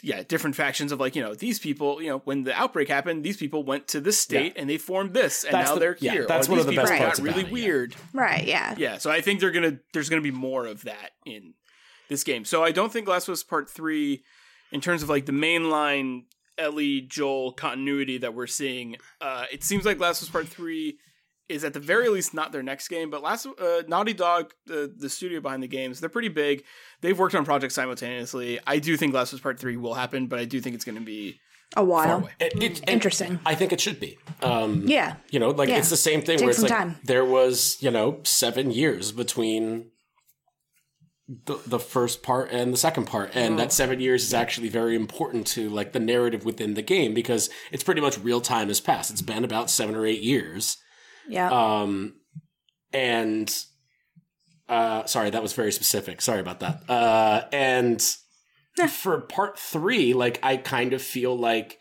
yeah, different factions of like, you know, these people, you know, when the outbreak happened, these people went to this state and they formed this and now they're here. Yeah, that's one of the best parts about it. Got really weird. Right, yeah. Yeah, so I think there's going to be more of that in this game. So I don't think Last of Us Part 3, in terms of like the mainline Ellie, Joel continuity that we're seeing, it seems like Last of Us Part 3 is at the very least not their next game, but Naughty Dog, the studio behind the games, they're pretty big. They've worked on projects simultaneously. I do think Last of Us Part 3 will happen, but I do think it's going to be a while. Interesting. I think it should be. You know, like it's the same thing where it's like time. There was, you know, 7 years between the first part and the second part, and that 7 years is actually very important to like the narrative within the game because it's pretty much real time has passed. It's been about 7 or 8 years. Yeah. Sorry, that was very specific. Sorry about that. For part 3, like I kind of feel like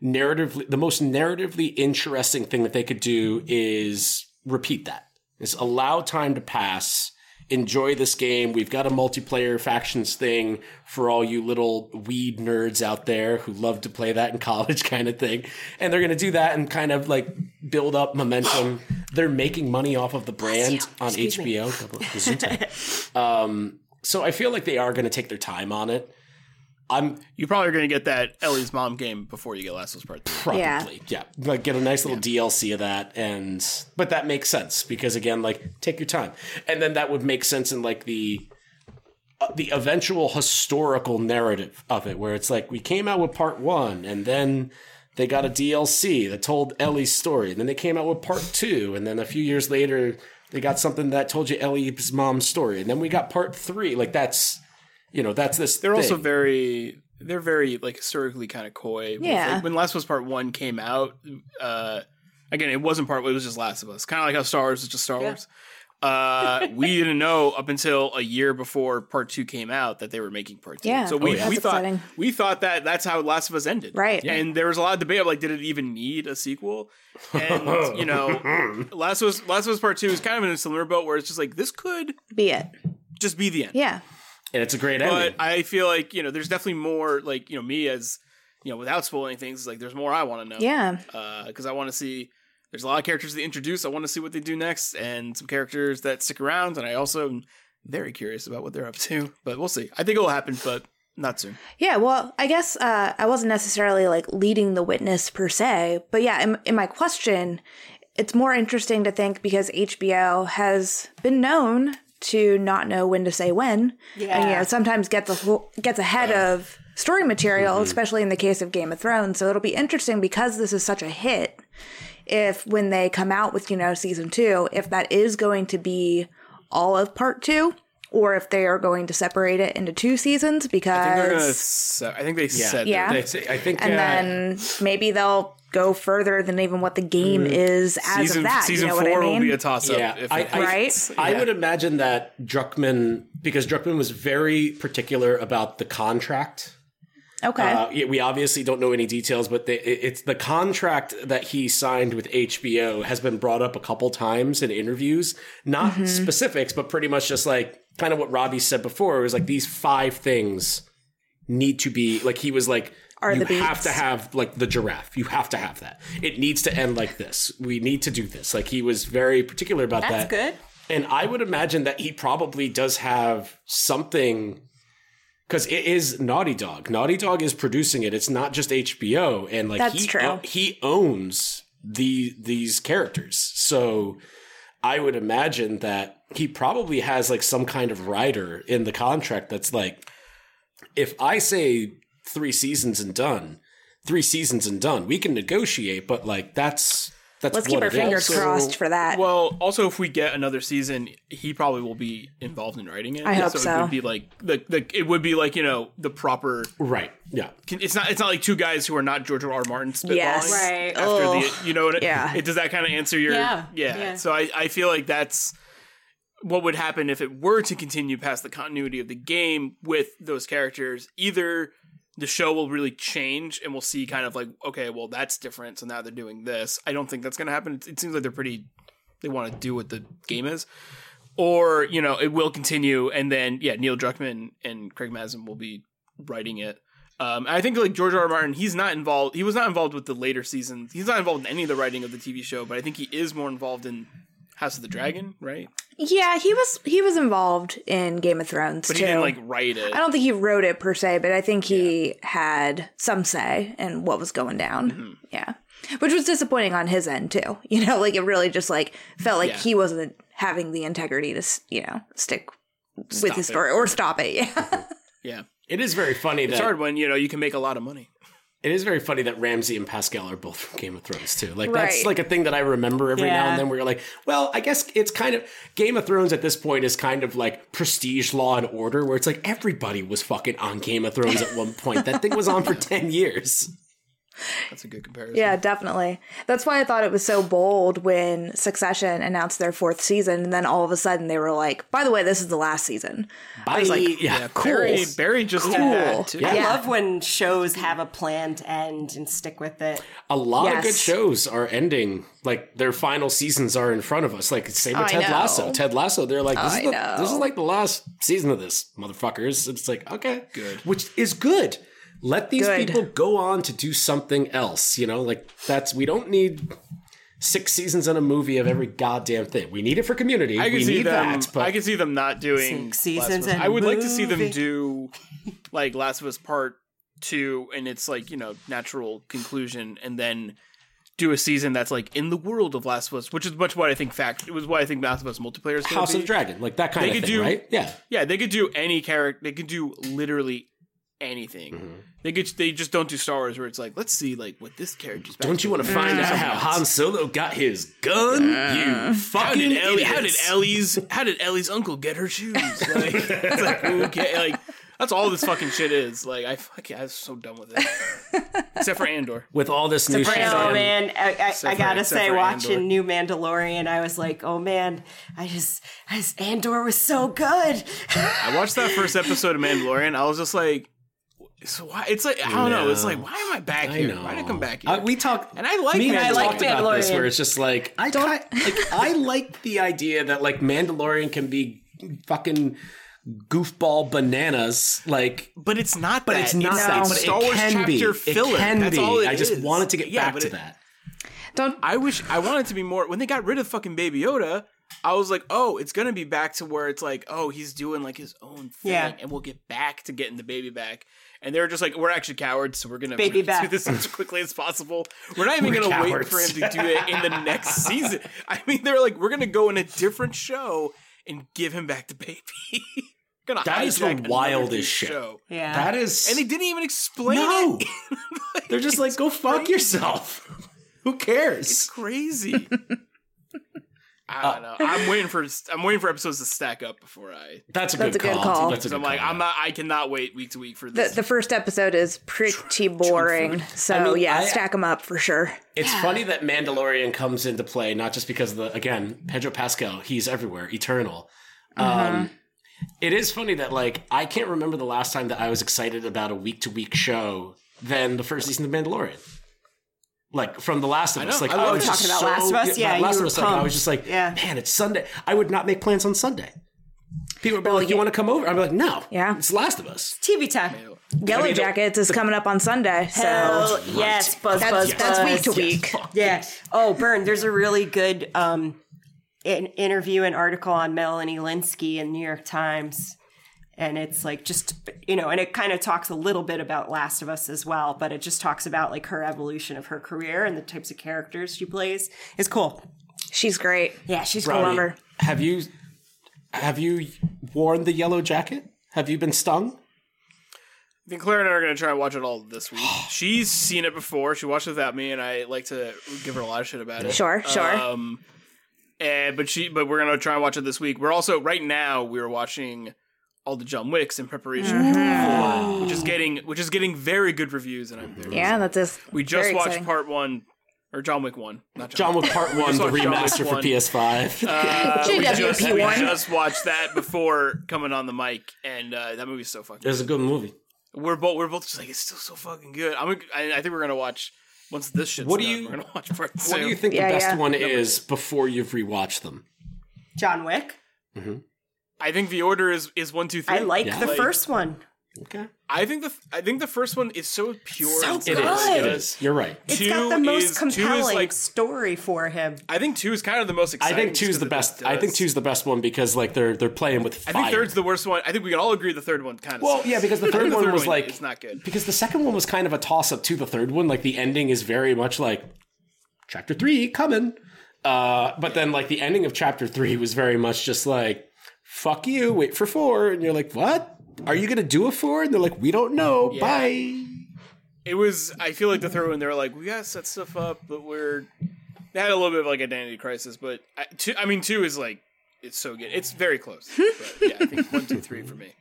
narratively, the most narratively interesting thing that they could do is repeat that. Is allow time to pass. Enjoy this game. We've got a multiplayer factions thing for all you little weed nerds out there who love to play that in college kind of thing. And they're going to do that and kind of like build up momentum. They're making money off of the brand on HBO. So I feel like they are going to take their time on it. You probably are going to get that Ellie's mom game before you get Last of Us Part 2. Probably, yeah. Like get a nice little DLC of that, but that makes sense because again, like take your time, and then that would make sense in like the eventual historical narrative of it, where it's like we came out with Part 1, and then they got a DLC that told Ellie's story, and then they came out with Part 2, and then a few years later they got something that told you Ellie's mom's story, and then we got Part 3. Like that's. You know, that's this thing. Also they're very like historically kind of coy. Yeah. Like, when Last of Us Part 1 came out, again, it wasn't Part 1, it was just Last of Us. Kind of like how Star Wars was just Star Wars. We didn't know up until a year before Part 2 came out that they were making Part 2. Yeah. So we thought that's how Last of Us ended. Right. Yeah. And there was a lot of debate of like, did it even need a sequel? And, you know, Last of Us Part 2 is kind of in a similar boat where it's just like, this could be it. Just be the end. Yeah. And it's a great ending. But I feel like, you know, there's definitely more, like, you know, me as, you know, without spoiling things, like, there's more I want to know. Yeah. Because I want to see, there's a lot of characters they introduce. I want to see what they do next and some characters that stick around. And I also am very curious about what they're up to. But we'll see. I think it will happen, but not soon. Yeah, well, I guess I wasn't necessarily, like, leading the witness per se. But yeah, in my question, it's more interesting to think because HBO has been known to not know when to say when, and you know sometimes gets ahead of story material, especially in the case of Game of Thrones. So it'll be interesting because this is such a hit. If when they come out with season 2, if that is going to be all of Part 2, or if they are going to separate it into 2 seasons, because I think they said, and then maybe they'll go further than even what the game is as of that. Season 4 will be a toss-up. Yeah. I would imagine that Druckmann, because Druckmann was very particular about the contract. Okay. We obviously don't know any details, but it's the contract that he signed with HBO has been brought up a couple times in interviews. Not specifics, but pretty much just like kind of what Robbie said before. It was like these 5 things need to be, like he was like, you have to have, like, the giraffe. You have to have that. It needs to end like this. We need to do this. Like, he was very particular about that. That's good. And I would imagine that he probably does have something Because it is Naughty Dog. Naughty Dog is producing it. It's not just HBO. And like he owns these characters. So I would imagine that he probably has like some kind of rider in the contract that's like, if I say 3 seasons and done, we can negotiate. But like that's let's keep our fingers crossed for that. Well, also if we get another season, he probably will be involved in writing it. I hope so. It would be like it would be like, you know, the proper right. Yeah, it's not like two guys who are not George R. R. Martin spitballing. Yes, right. After the you know what? Yeah, it does that kind of answer your yeah. So I feel like that's what would happen if it were to continue past the continuity of the game with those characters. Either the show will really change and we'll see kind of like, okay, well, that's different. So now they're doing this. I don't think that's going to happen. It seems like they want to do what the game is. Or, you know, it will continue. And then, yeah, Neil Druckmann and Craig Mazin will be writing it. I think like George R. R. Martin, he's not involved. He was not involved with the later seasons. He's not involved in any of the writing of the TV show, but I think he is more involved in House of the Dragon, right? Yeah, he was involved in Game of Thrones, but he didn't like write it. I don't think he wrote it per se, but I think he had some say in what was going down. Mm-hmm. Yeah, which was disappointing on his end too. You know, like it really just like felt like he wasn't having the integrity to stick with his story or stop it. Yeah, yeah. It is very funny. It's hard when you know you can make a lot of money. It is very funny that Ramsey and Pascal are both from Game of Thrones, too. Like, that's, like, a thing that I remember every now and then where you're like, well, I guess it's kind of... Game of Thrones at this point is kind of, like, Prestige, Law and Order, where it's like, everybody was fucking on Game of Thrones at one point. That thing was on for 10 years. That's a good comparison. Yeah, definitely. That's why I thought it was so bold when Succession announced their 4th season, and then all of a sudden they were like, by the way, this is the last season. Bye. I was like, yeah, cool. Barry just did that too. I love when shows have a plan to end and stick with it. A lot of good shows are ending, like their final seasons are in front of us. Like same with Ted Lasso. Ted Lasso, they're like, this is like the last season of this, motherfuckers. It's like, okay. Good. Which is good. Let these people go on to do something else, you know? Like, we don't need 6 seasons in a movie of every goddamn thing. We need it for Community. I can see them not doing 6 seasons in a movie. I would like to see them do, like, Last of Us Part 2, and it's, like, you know, natural conclusion, and then do a season that's, like, in the world of Last of Us, which is much what I think Last of Us multiplayer is going to be. House of the Dragon, like, that kind of thing, right? Yeah. Yeah, they could do any character. They could do literally anything. Mm-hmm. They just don't do Star Wars where it's like, let's see like what this character's back. Don't you want to find out how Han Solo got his gun? You fucking idiot. How did Ellie's uncle get her shoes? Like, it's like, okay, like that's all this fucking shit is. Like I was so done with it. Except for Andor. With all this new shit. Oh man, I gotta say, watching New Mandalorian, I was like, oh man, Andor was so good. I watched that first episode of Mandalorian. I was just like, so why? It's like, I don't know. It's like, why am I back here? Why did I come back here? We talked, and I like about this, where it's just like, I like the idea that like Mandalorian can be fucking goofball bananas, like, but it's not. But that. It's not. That. But Star Wars chapter filler. It can be. I just wanted to get back to that. I wanted to be more. When they got rid of fucking Baby Yoda, I was like, oh, it's gonna be back to where it's like, oh, he's doing like his own thing, and we'll get back to getting the baby back. And they were just like, we're actually cowards, so we're going to do this as quickly as possible. We're not even going to wait for him to do it in the next season. I mean, they're like, we're going to go in a different show and give him back to baby. That is the wildest shit. Yeah. That is... And they didn't even explain it. Like, they're just like, go fuck yourself. Who cares? It's crazy. I don't know. I'm waiting for episodes to stack up before I. That's a good call. I'm not. I cannot wait week to week for this. The first episode is pretty boring. So stack them up for sure. It's funny that Mandalorian comes into play not just because of Pedro Pascal. He's everywhere, eternal. Mm-hmm. It is funny that like I can't remember the last time that I was excited about a week to week show than the first season of Mandalorian. Like from The Last of Us, like I was talking about Last of Us. Yeah, Last of Us. I was just like, man, it's Sunday. I would not make plans on Sunday. People would be like, you want to come over? I'm like, no. Yeah, it's Last of Us. TV time. Yellow Jackets is coming up on Sunday. So hell yes, buzz. That's week to week. Yes. Yeah. Oh, Byrne, there's a really good an interview and article on Melanie Lynskey in New York Times. And it's like just, you know, and it kind of talks a little bit about Last of Us as well, but it just talks about like her evolution of her career and the types of characters she plays. It's cool. She's great. Yeah, she's cool. I love her. Have you worn the yellow jacket? Have you been stung? I think Claire and I are going to try and watch it all this week. She's seen it before. She watched it without me, and I like to give her a lot of shit about it. Sure. But we're going to try and watch it this week. We're also, right now, we're watching all the John Wicks in preparation, which is getting very good reviews, and I'm there. Yeah, that is. We just watched exciting. Part one. Or John Wick 1. Not John Wick Part 1, the remaster for PS5. We just watched that before coming on the mic, and that movie's so fucking good. It's a good movie. We're both just like, it's still so fucking good. I think we're going to watch, once this shit's done, we're going to watch Part 2. What do you think the best one is before you've rewatched them? John Wick? Mm-hmm. I think the order is 1, 2, 3. I like the first one. Okay. I think the first one is so pure. So good. It is. You're right. It's got the most compelling story for him. I think 2 is kind of the most exciting. I think 2 is the best. I think 2 is the best one because like they're playing with fire. I think 3's the worst one. I think we can all agree the third one kind of sucks. Yeah, because the third one was like it's not good. Because the second one was kind of a toss up to the third one. Like the ending is very much like chapter 3 coming. But then like the ending of chapter 3 was very much just like fuck you, wait for 4, and you're like, what? Are you going to do a 4? And they're like, we don't know. Yeah. Bye. It was, I feel like the third one, they were like, we got to set stuff up, but they had a little bit of like identity crisis, but 2 is like, it's so good. It's very close. But yeah, I think 1, 2, 3 for me.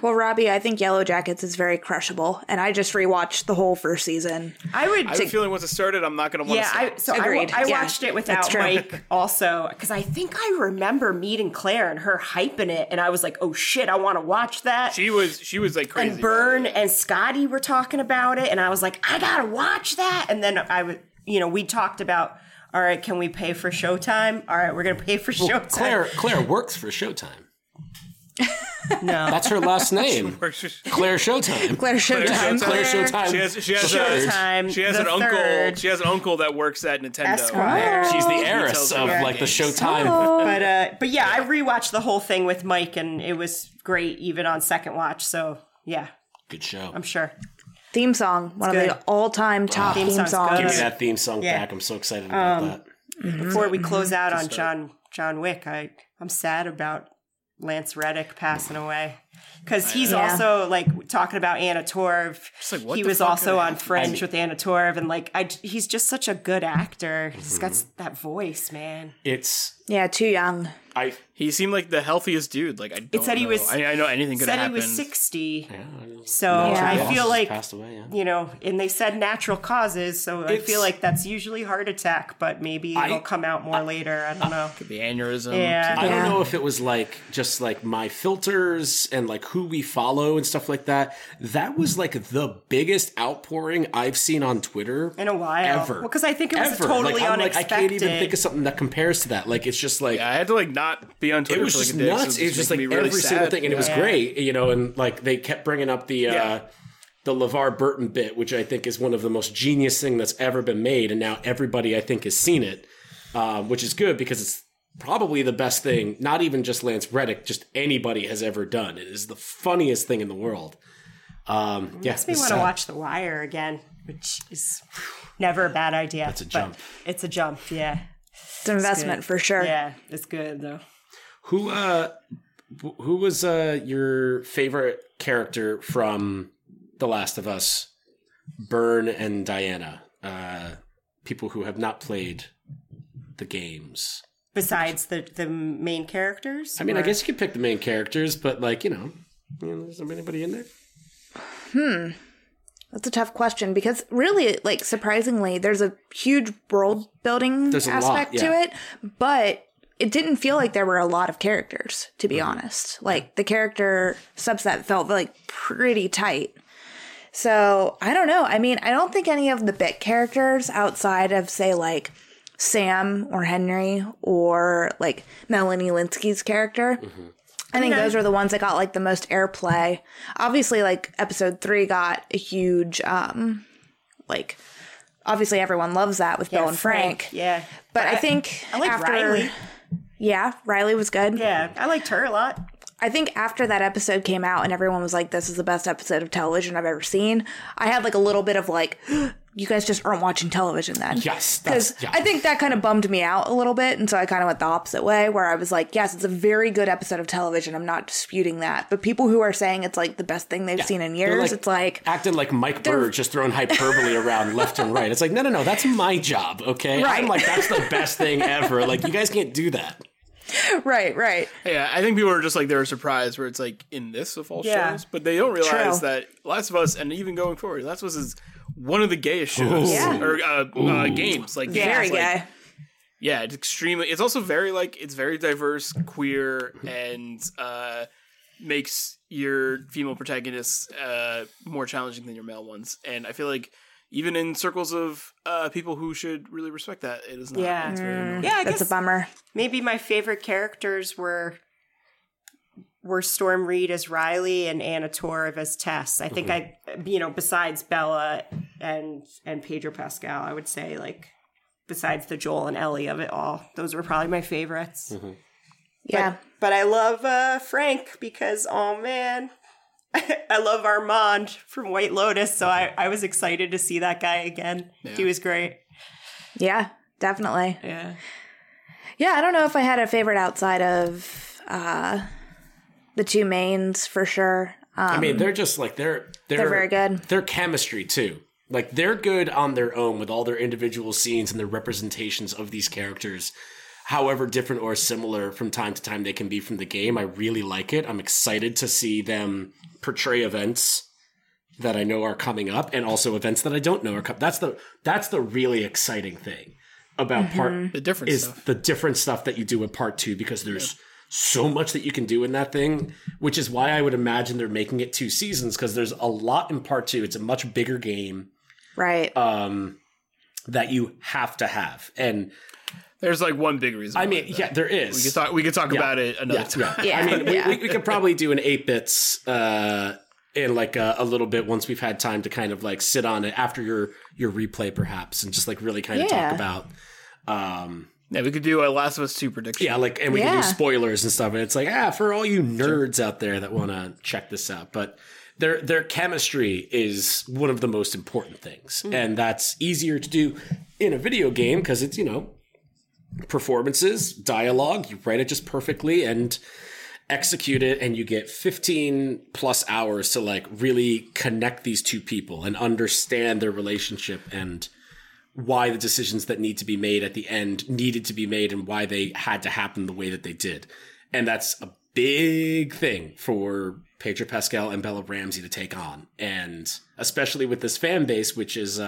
Well, Robbie, I think Yellow Jackets is very crushable, and I just rewatched the whole first season. I have a feeling once it started, I'm not going to want to stop. Agreed. I watched it without Mike also, because I think I remember meeting Claire and her hyping it, and I was like, oh shit, I want to watch that. She was like crazy. And Byrne and Scotty were talking about it, and I was like, I got to watch that. And then we talked about, all right, can we pay for Showtime? All right, we're going to pay for Showtime. Claire works for Showtime. No, that's her last name. Claire Showtime. Claire Showtime. She has an uncle that works at Nintendo. Esquire. She's the heiress of like the Showtime. But I rewatched the whole thing with Mike, and it was great, even on second watch. So yeah, good show. I'm sure. Theme song, one of the all-time top theme songs. Give me that theme song back. I'm so excited about that. Mm-hmm. Before we close out on John Wick, I'm sad about Lance Reddick passing away, because he's also like talking about Anna Torv. Like, he was also on Fringe with Anna Torv, and like he's just such a good actor. Mm-hmm. He's got that voice, man. Too young. He seemed like the healthiest dude. Like I don't know. I know anything could happen. Said he was 60. Yeah, so I feel like passed away, and they said natural causes. So I feel like that's usually heart attack, but maybe it'll come out more later. I don't know. Could be aneurysm. Yeah. I don't know if it was like just like my filters and like who we follow and stuff like that. That was like the biggest outpouring I've seen on Twitter in a while. Ever. Well, because I think it was totally unexpected. Like, I can't even think of something that compares to that. Like it's just like I had to like not be on Twitter. It was just nuts. It was just like every single thing, and it was great, And like they kept bringing up the LeVar Burton bit, which I think is one of the most genius thing that's ever been made, and now everybody I think has seen it, which is good because it's probably the best thing. Not even just Lance Reddick, just anybody has ever done. It is the funniest thing in the world. It makes me want to watch The Wire again, which is never a bad idea. That's a jump. It's a jump. Yeah. It's an investment for sure. Yeah, it's good though. Who was your favorite character from The Last of Us? Byrne and Diana, people who have not played the games. Besides the main characters? I mean, I guess you could pick the main characters, but like is there anybody in there? That's a tough question because really, like, surprisingly, there's a huge world building aspect to it, but it didn't feel like there were a lot of characters, to be honest. Like, the character subset felt, like, pretty tight. So, I don't know. I mean, I don't think any of the bit characters outside of, say, like, Sam or Henry or, like, Melanie Lynskey's character... Mm-hmm. I think those were the ones that got, like, the most airplay. Obviously, like, episode 3 got a huge, like, obviously everyone loves that with Bill and Frank. Yeah. But I think I like Riley. Yeah, Riley was good. Yeah, I liked her a lot. I think after that episode came out and everyone was like, this is the best episode of television I've ever seen, I had like a little bit of like, you guys just aren't watching television then. Yes. Because yeah. I think that kind of bummed me out a little bit. And so I kind of went the opposite way where I was like, yes, it's a very good episode of television. I'm not disputing that. But people who are saying it's like the best thing they've seen in years, like, it's like. Acting like Mike Burdge, just throwing hyperbole around left and right. It's like, no, that's my job. Okay. Right. I'm like, that's the best thing ever. Like, you guys can't do that. Right. Yeah, I think people are just like, they're surprised where it's like, in this of all shows, but they don't realize that Last of Us, and even going forward, Last of Us is one of the gayest shows or games. Like, very gay. Like, yeah, it's extremely. It's also very like, it's very diverse, queer, and makes your female protagonists more challenging than your male ones. And I feel like. Even in circles of people who should really respect that, it is not. Yeah, very I that's guess a bummer. Maybe my favorite characters were Storm Reed as Riley and Anna Torv as Tess. I think besides Bella and Pedro Pascal, I would say like besides the Joel and Ellie of it all, those were probably my favorites. Mm-hmm. Yeah, but I love Frank because oh man. I love Armand from White Lotus, so I was excited to see that guy again. Yeah. He was great. Yeah, definitely. Yeah, I don't know if I had a favorite outside of the two mains for sure. I mean, they're just like they're very good. Their chemistry too. Like they're good on their own with all their individual scenes and their representations of these characters. However different or similar from time to time they can be from the game, I really like it. I'm excited to see them portray events that I know are coming up and also events that I don't know are coming. That's the really exciting thing about part the different is stuff. The different stuff that you do in part two because there's so much that you can do in that thing, which is why I would imagine they're making it 2 seasons because there's a lot in part two. It's a much bigger game. Right. That you have to have. And there's like one big reason. I mean, there is. We could talk about it another time. Yeah. I mean, we could probably do an 8-bits in like a little bit once we've had time to kind of like sit on it after your replay perhaps and just like really kind of talk about. We could do a Last of Us 2 prediction. Yeah, like and we can do spoilers and stuff. And it's like for all you nerds out there that want to check this out, but their chemistry is one of the most important things, and that's easier to do in a video game because it's performances, dialogue, you write it just perfectly and execute it and you get 15 plus hours to like really connect these two people and understand their relationship and why the decisions that need to be made at the end needed to be made and why they had to happen the way that they did. And that's a big thing for Pedro Pascal and Bella Ramsey to take on. And especially with this fan base, which is,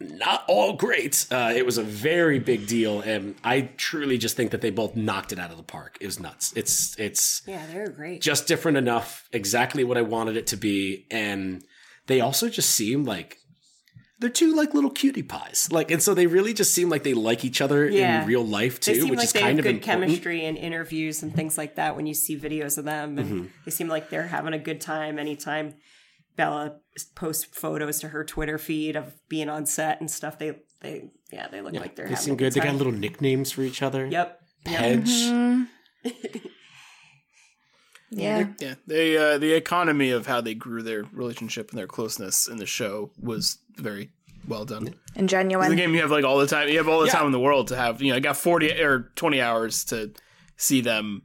not all great. It was a very big deal, and I truly just think that they both knocked it out of the park. It was nuts. It's they're great. Just different enough, exactly what I wanted it to be, and they also just seem like they're two like little cutie pies. Like, and so they really just seem like they like each other in real life too, which is kind of important. They seem like they have good chemistry in interviews and things like that when you see videos of them, and they seem like they're having a good time anytime. Bella posts photos to her Twitter feed of being on set and stuff. They look like they're having seem good. They got little nicknames for each other. Yep. Hedge. Yeah. They the economy of how they grew their relationship and their closeness in the show was very well done and genuine. In the game, you have like all the time. You have all the time in the world to have. You know, I got 40 or 20 hours to see them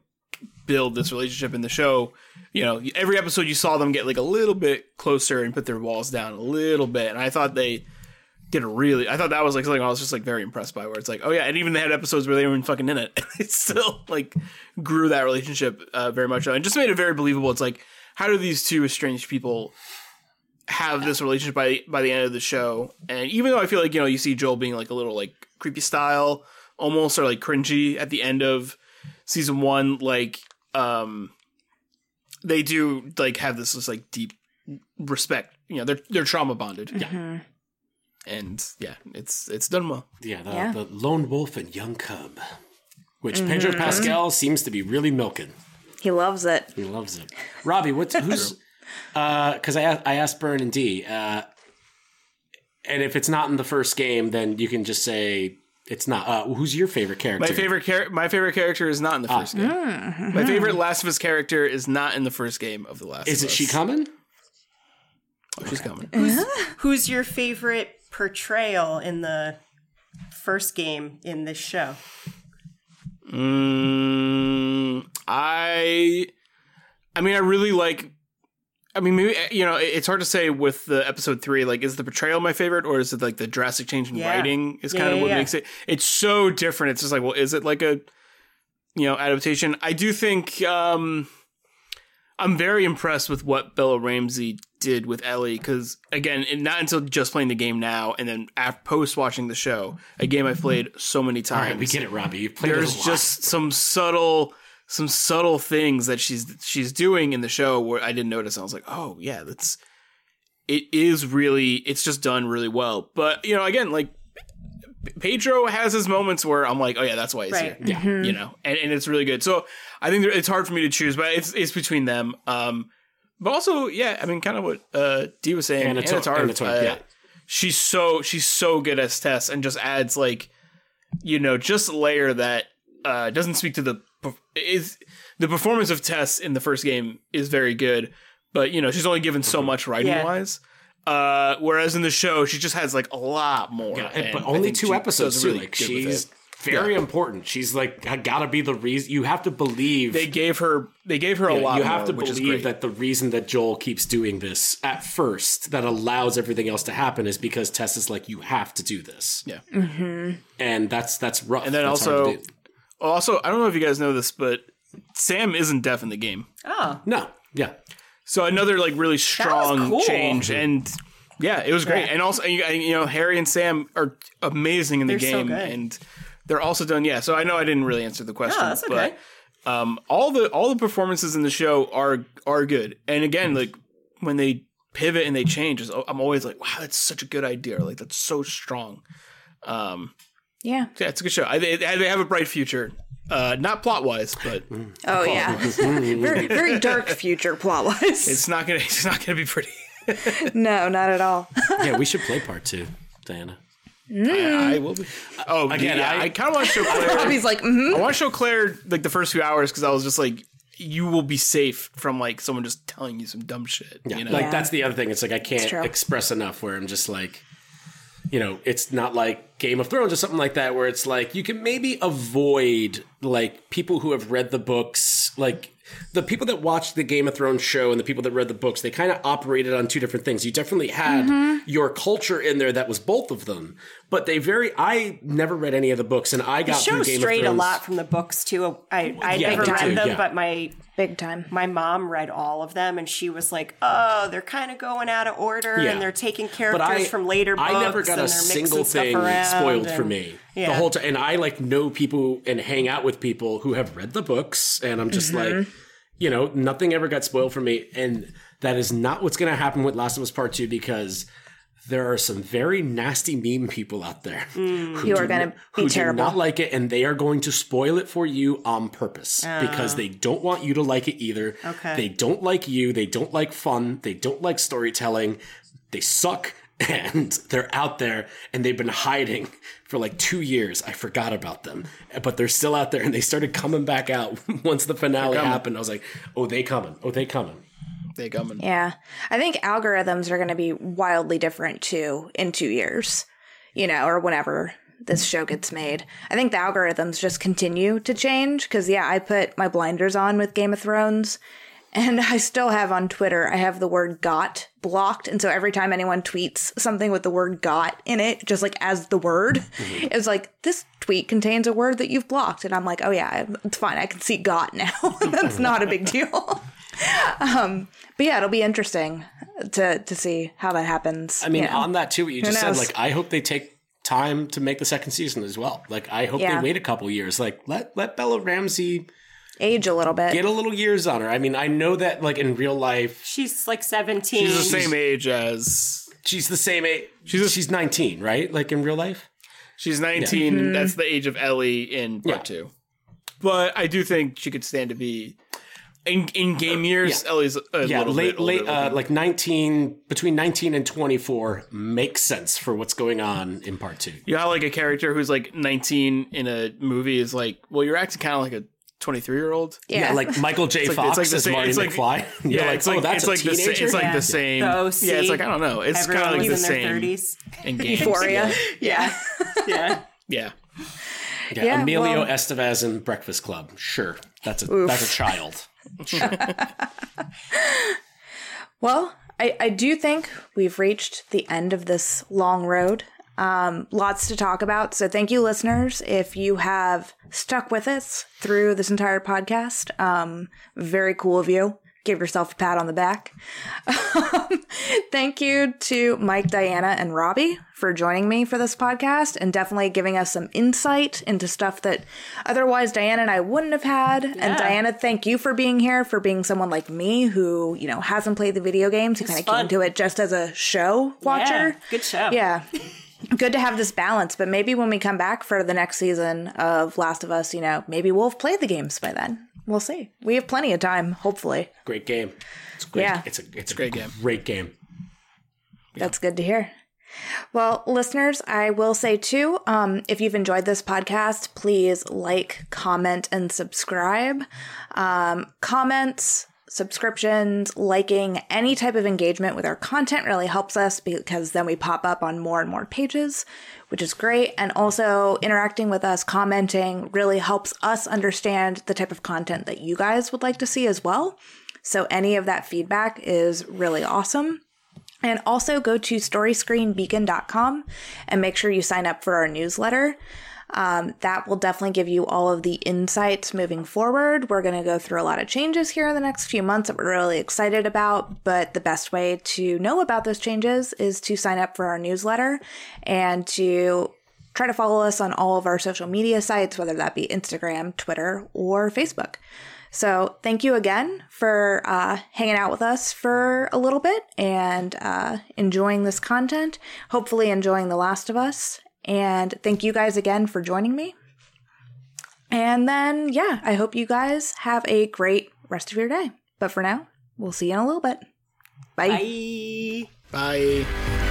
build this relationship in the show. You know, every episode you saw them get like a little bit closer and put their walls down a little bit. And I thought they did I thought that was like something I was just like very impressed by where it's like, oh yeah. And even they had episodes where they weren't fucking in it. It still like grew that relationship very much. And just made it very believable. It's like, how do these two estranged people have this relationship by the end of the show? And even though I feel like, you see Joel being like a little like creepy style almost or like cringy at the end of season 1, like, they do like have this like deep respect. They're trauma bonded. Yeah. And it's done well. Yeah, the lone wolf and young cub, which Pedro Pascal seems to be really milking. He loves it. Robbie, who's because I asked Byrne and D, and if it's not in the first game, then you can just say It's not. Who's your favorite character? My favorite character is not in the first game. Mm-hmm. My favorite Last of Us character is not in the first game of The Last of Us. Is it she coming? Oh, she's coming. Who's your favorite portrayal in the first game in this show? I mean, I really like... I mean, maybe, you know, it's hard to say with the episode 3, like, is the portrayal my favorite or is it like the drastic change in writing is kind of what makes it? It's so different. It's just like, well, is it like a, you know, adaptation? I do think I'm very impressed with what Bella Ramsey did with Ellie because, again, not until just playing the game now and then post watching the show, a game I've played so many times. All right, we get it, Robbie. You've played There's it a lot. Just some subtle things that she's doing in the show where I didn't notice. I was like, oh yeah, it's just done really well. But, you know, again, like Pedro has his moments where I'm like, oh yeah, that's why he's here. Yeah. Mm-hmm. You know, and it's really good. So I think it's hard for me to choose, but it's between them. But also, yeah, I mean, kind of what Dee was saying. And it's hard. She's so good as Tess and just adds, like, you know, just a layer that doesn't speak to the performance of Tess in the first game is very good, but, you know, she's only given so much writing-wise. Whereas in the show, she just has, like, a lot more. Yeah, but only 2 episodes, too. Really, like, she's very important. She's, like, gotta be the reason. You have to believe... They gave her a lot more. You have to believe that the reason that Joel keeps doing this at first that allows everything else to happen is because Tess is like, you have to do this. Yeah. Mm-hmm. And that's rough. And then also, I don't know if you guys know this, but Sam isn't deaf in the game. Oh. No. Yeah. So another, like, really strong change. And, yeah, it was great. Yeah. And also, you know, Harry and Sam are amazing in the game. So good. And they're also done. Yeah. So I know I didn't really answer the question. No, that's okay. But all the performances in the show are good. And, again, like, when they pivot and they change, I'm always like, wow, that's such a good idea. Like, that's so strong. Yeah, it's a good show. They have a bright future, not plot wise, but very very dark future plot wise. It's not gonna be pretty. No, not at all. Yeah, we should play part 2, Diana. I will be. Oh, again, yeah, I kind of want to show Claire. Robbie's like, mm-hmm. I want to show Claire like the first few hours because I was just like, you will be safe from like someone just telling you some dumb shit. Yeah, you know? Like that's the other thing. It's like I can't express enough where I'm just like. You know, it's not like Game of Thrones or something like that, where it's like you can maybe avoid like people who have read the books, like the people that watched the Game of Thrones show and the people that read the books, they kind of operated on 2 different things. You definitely had your culture in there that was both of them, but I never read any of the books and I got through Game of Thrones. The show strayed a lot from the books too. I never read them, but my mom read all of them and she was like, oh, they're kind of going out of order and they're taking characters from later books. I never got a single thing spoiled for me the whole time. And I like know people and hang out with people who have read the books and I'm just like, you know, nothing ever got spoiled for me. And that is not what's going to happen with Last of Us Part 2 because there are some very nasty meme people out there who are going to be terrible. Do not like it, and they are going to spoil it for you on purpose because they don't want you to like it either. Okay. They don't like you. They don't like fun. They don't like storytelling. They suck, and they're out there, and they've been hiding for like 2 years. I forgot about them, but they're still out there, and they started coming back out once the finale happened. I was like, oh, they coming. Oh, they coming. They coming. Yeah. I think algorithms are going to be wildly different too in 2 years, you know, or whenever this show gets made. I think the algorithms just continue to change because, yeah, I put my blinders on with Game of Thrones and I still have on Twitter, I have the word "got" blocked. And so every time anyone tweets something with the word "got" in it, just like as the word, it's like, this tweet contains a word that you've blocked. And I'm like, oh, yeah, it's fine. I can see "got" now. That's not a big deal. But yeah, it'll be interesting to see how that happens. I mean, on that too, what you just said, like, I hope they take time to make the second season as well. Like, I hope they wait a couple years. Like, let Bella Ramsey age a little bit, get a little years on her. I mean, I know that like in real life, she's like 17. She's the same age as she's 19, right? Like in real life, she's 19. Yeah. Mm-hmm. That's the age of Ellie in part 2. But I do think she could stand to be In game years, Ellie's a little bit older, like 19, between 19 and 24 makes sense for what's going on in part two. You have like a character who's like 19 in a movie is like, well, you're acting kind of like a 23-year-old. Yeah, like Michael J. Fox as Marty McFly. Yeah, it's like the same. Yeah, it's like, I don't know. It's kind of like the same. In games. Euphoria. Yeah. Yeah. Yeah. Yeah, Emilio Estevez in Breakfast Club. Sure. That's a child. Sure. Well, I do think we've reached the end of this long road. Lots to talk about. So thank you, listeners, if you have stuck with us through this entire podcast. Very cool of you. Give yourself a pat on the back. Thank you to Mike, Diana, and Robbie for joining me for this podcast and definitely giving us some insight into stuff that otherwise Diana and I wouldn't have had. Yeah. And Diana, thank you for being here, for being someone like me who, you know, hasn't played the video games, who kind of came to it just as a show watcher. Yeah, good show. Yeah. Good to have this balance, but maybe when we come back for the next season of Last of Us, you know, maybe we'll have played the games by then. We'll see. We have plenty of time, hopefully. Great game. It's great. Yeah. It's a great game. Great game. Yeah. That's good to hear. Well, listeners, I will say, too, if you've enjoyed this podcast, please like, comment, and subscribe. Comments, subscriptions, liking, any type of engagement with our content really helps us because then we pop up on more and more pages, which is great. And also interacting with us, commenting really helps us understand the type of content that you guys would like to see as well. So any of that feedback is really awesome. And also go to storyscreenbeacon.com and make sure you sign up for our newsletter. That will definitely give you all of the insights moving forward. We're going to go through a lot of changes here in the next few months that we're really excited about, but the best way to know about those changes is to sign up for our newsletter and to try to follow us on all of our social media sites, whether that be Instagram, Twitter, or Facebook. So thank you again for hanging out with us for a little bit and enjoying this content, hopefully enjoying The Last of Us. And thank you guys again for joining me. And then, yeah, I hope you guys have a great rest of your day. But for now, we'll see you in a little bit. Bye. Bye. Bye.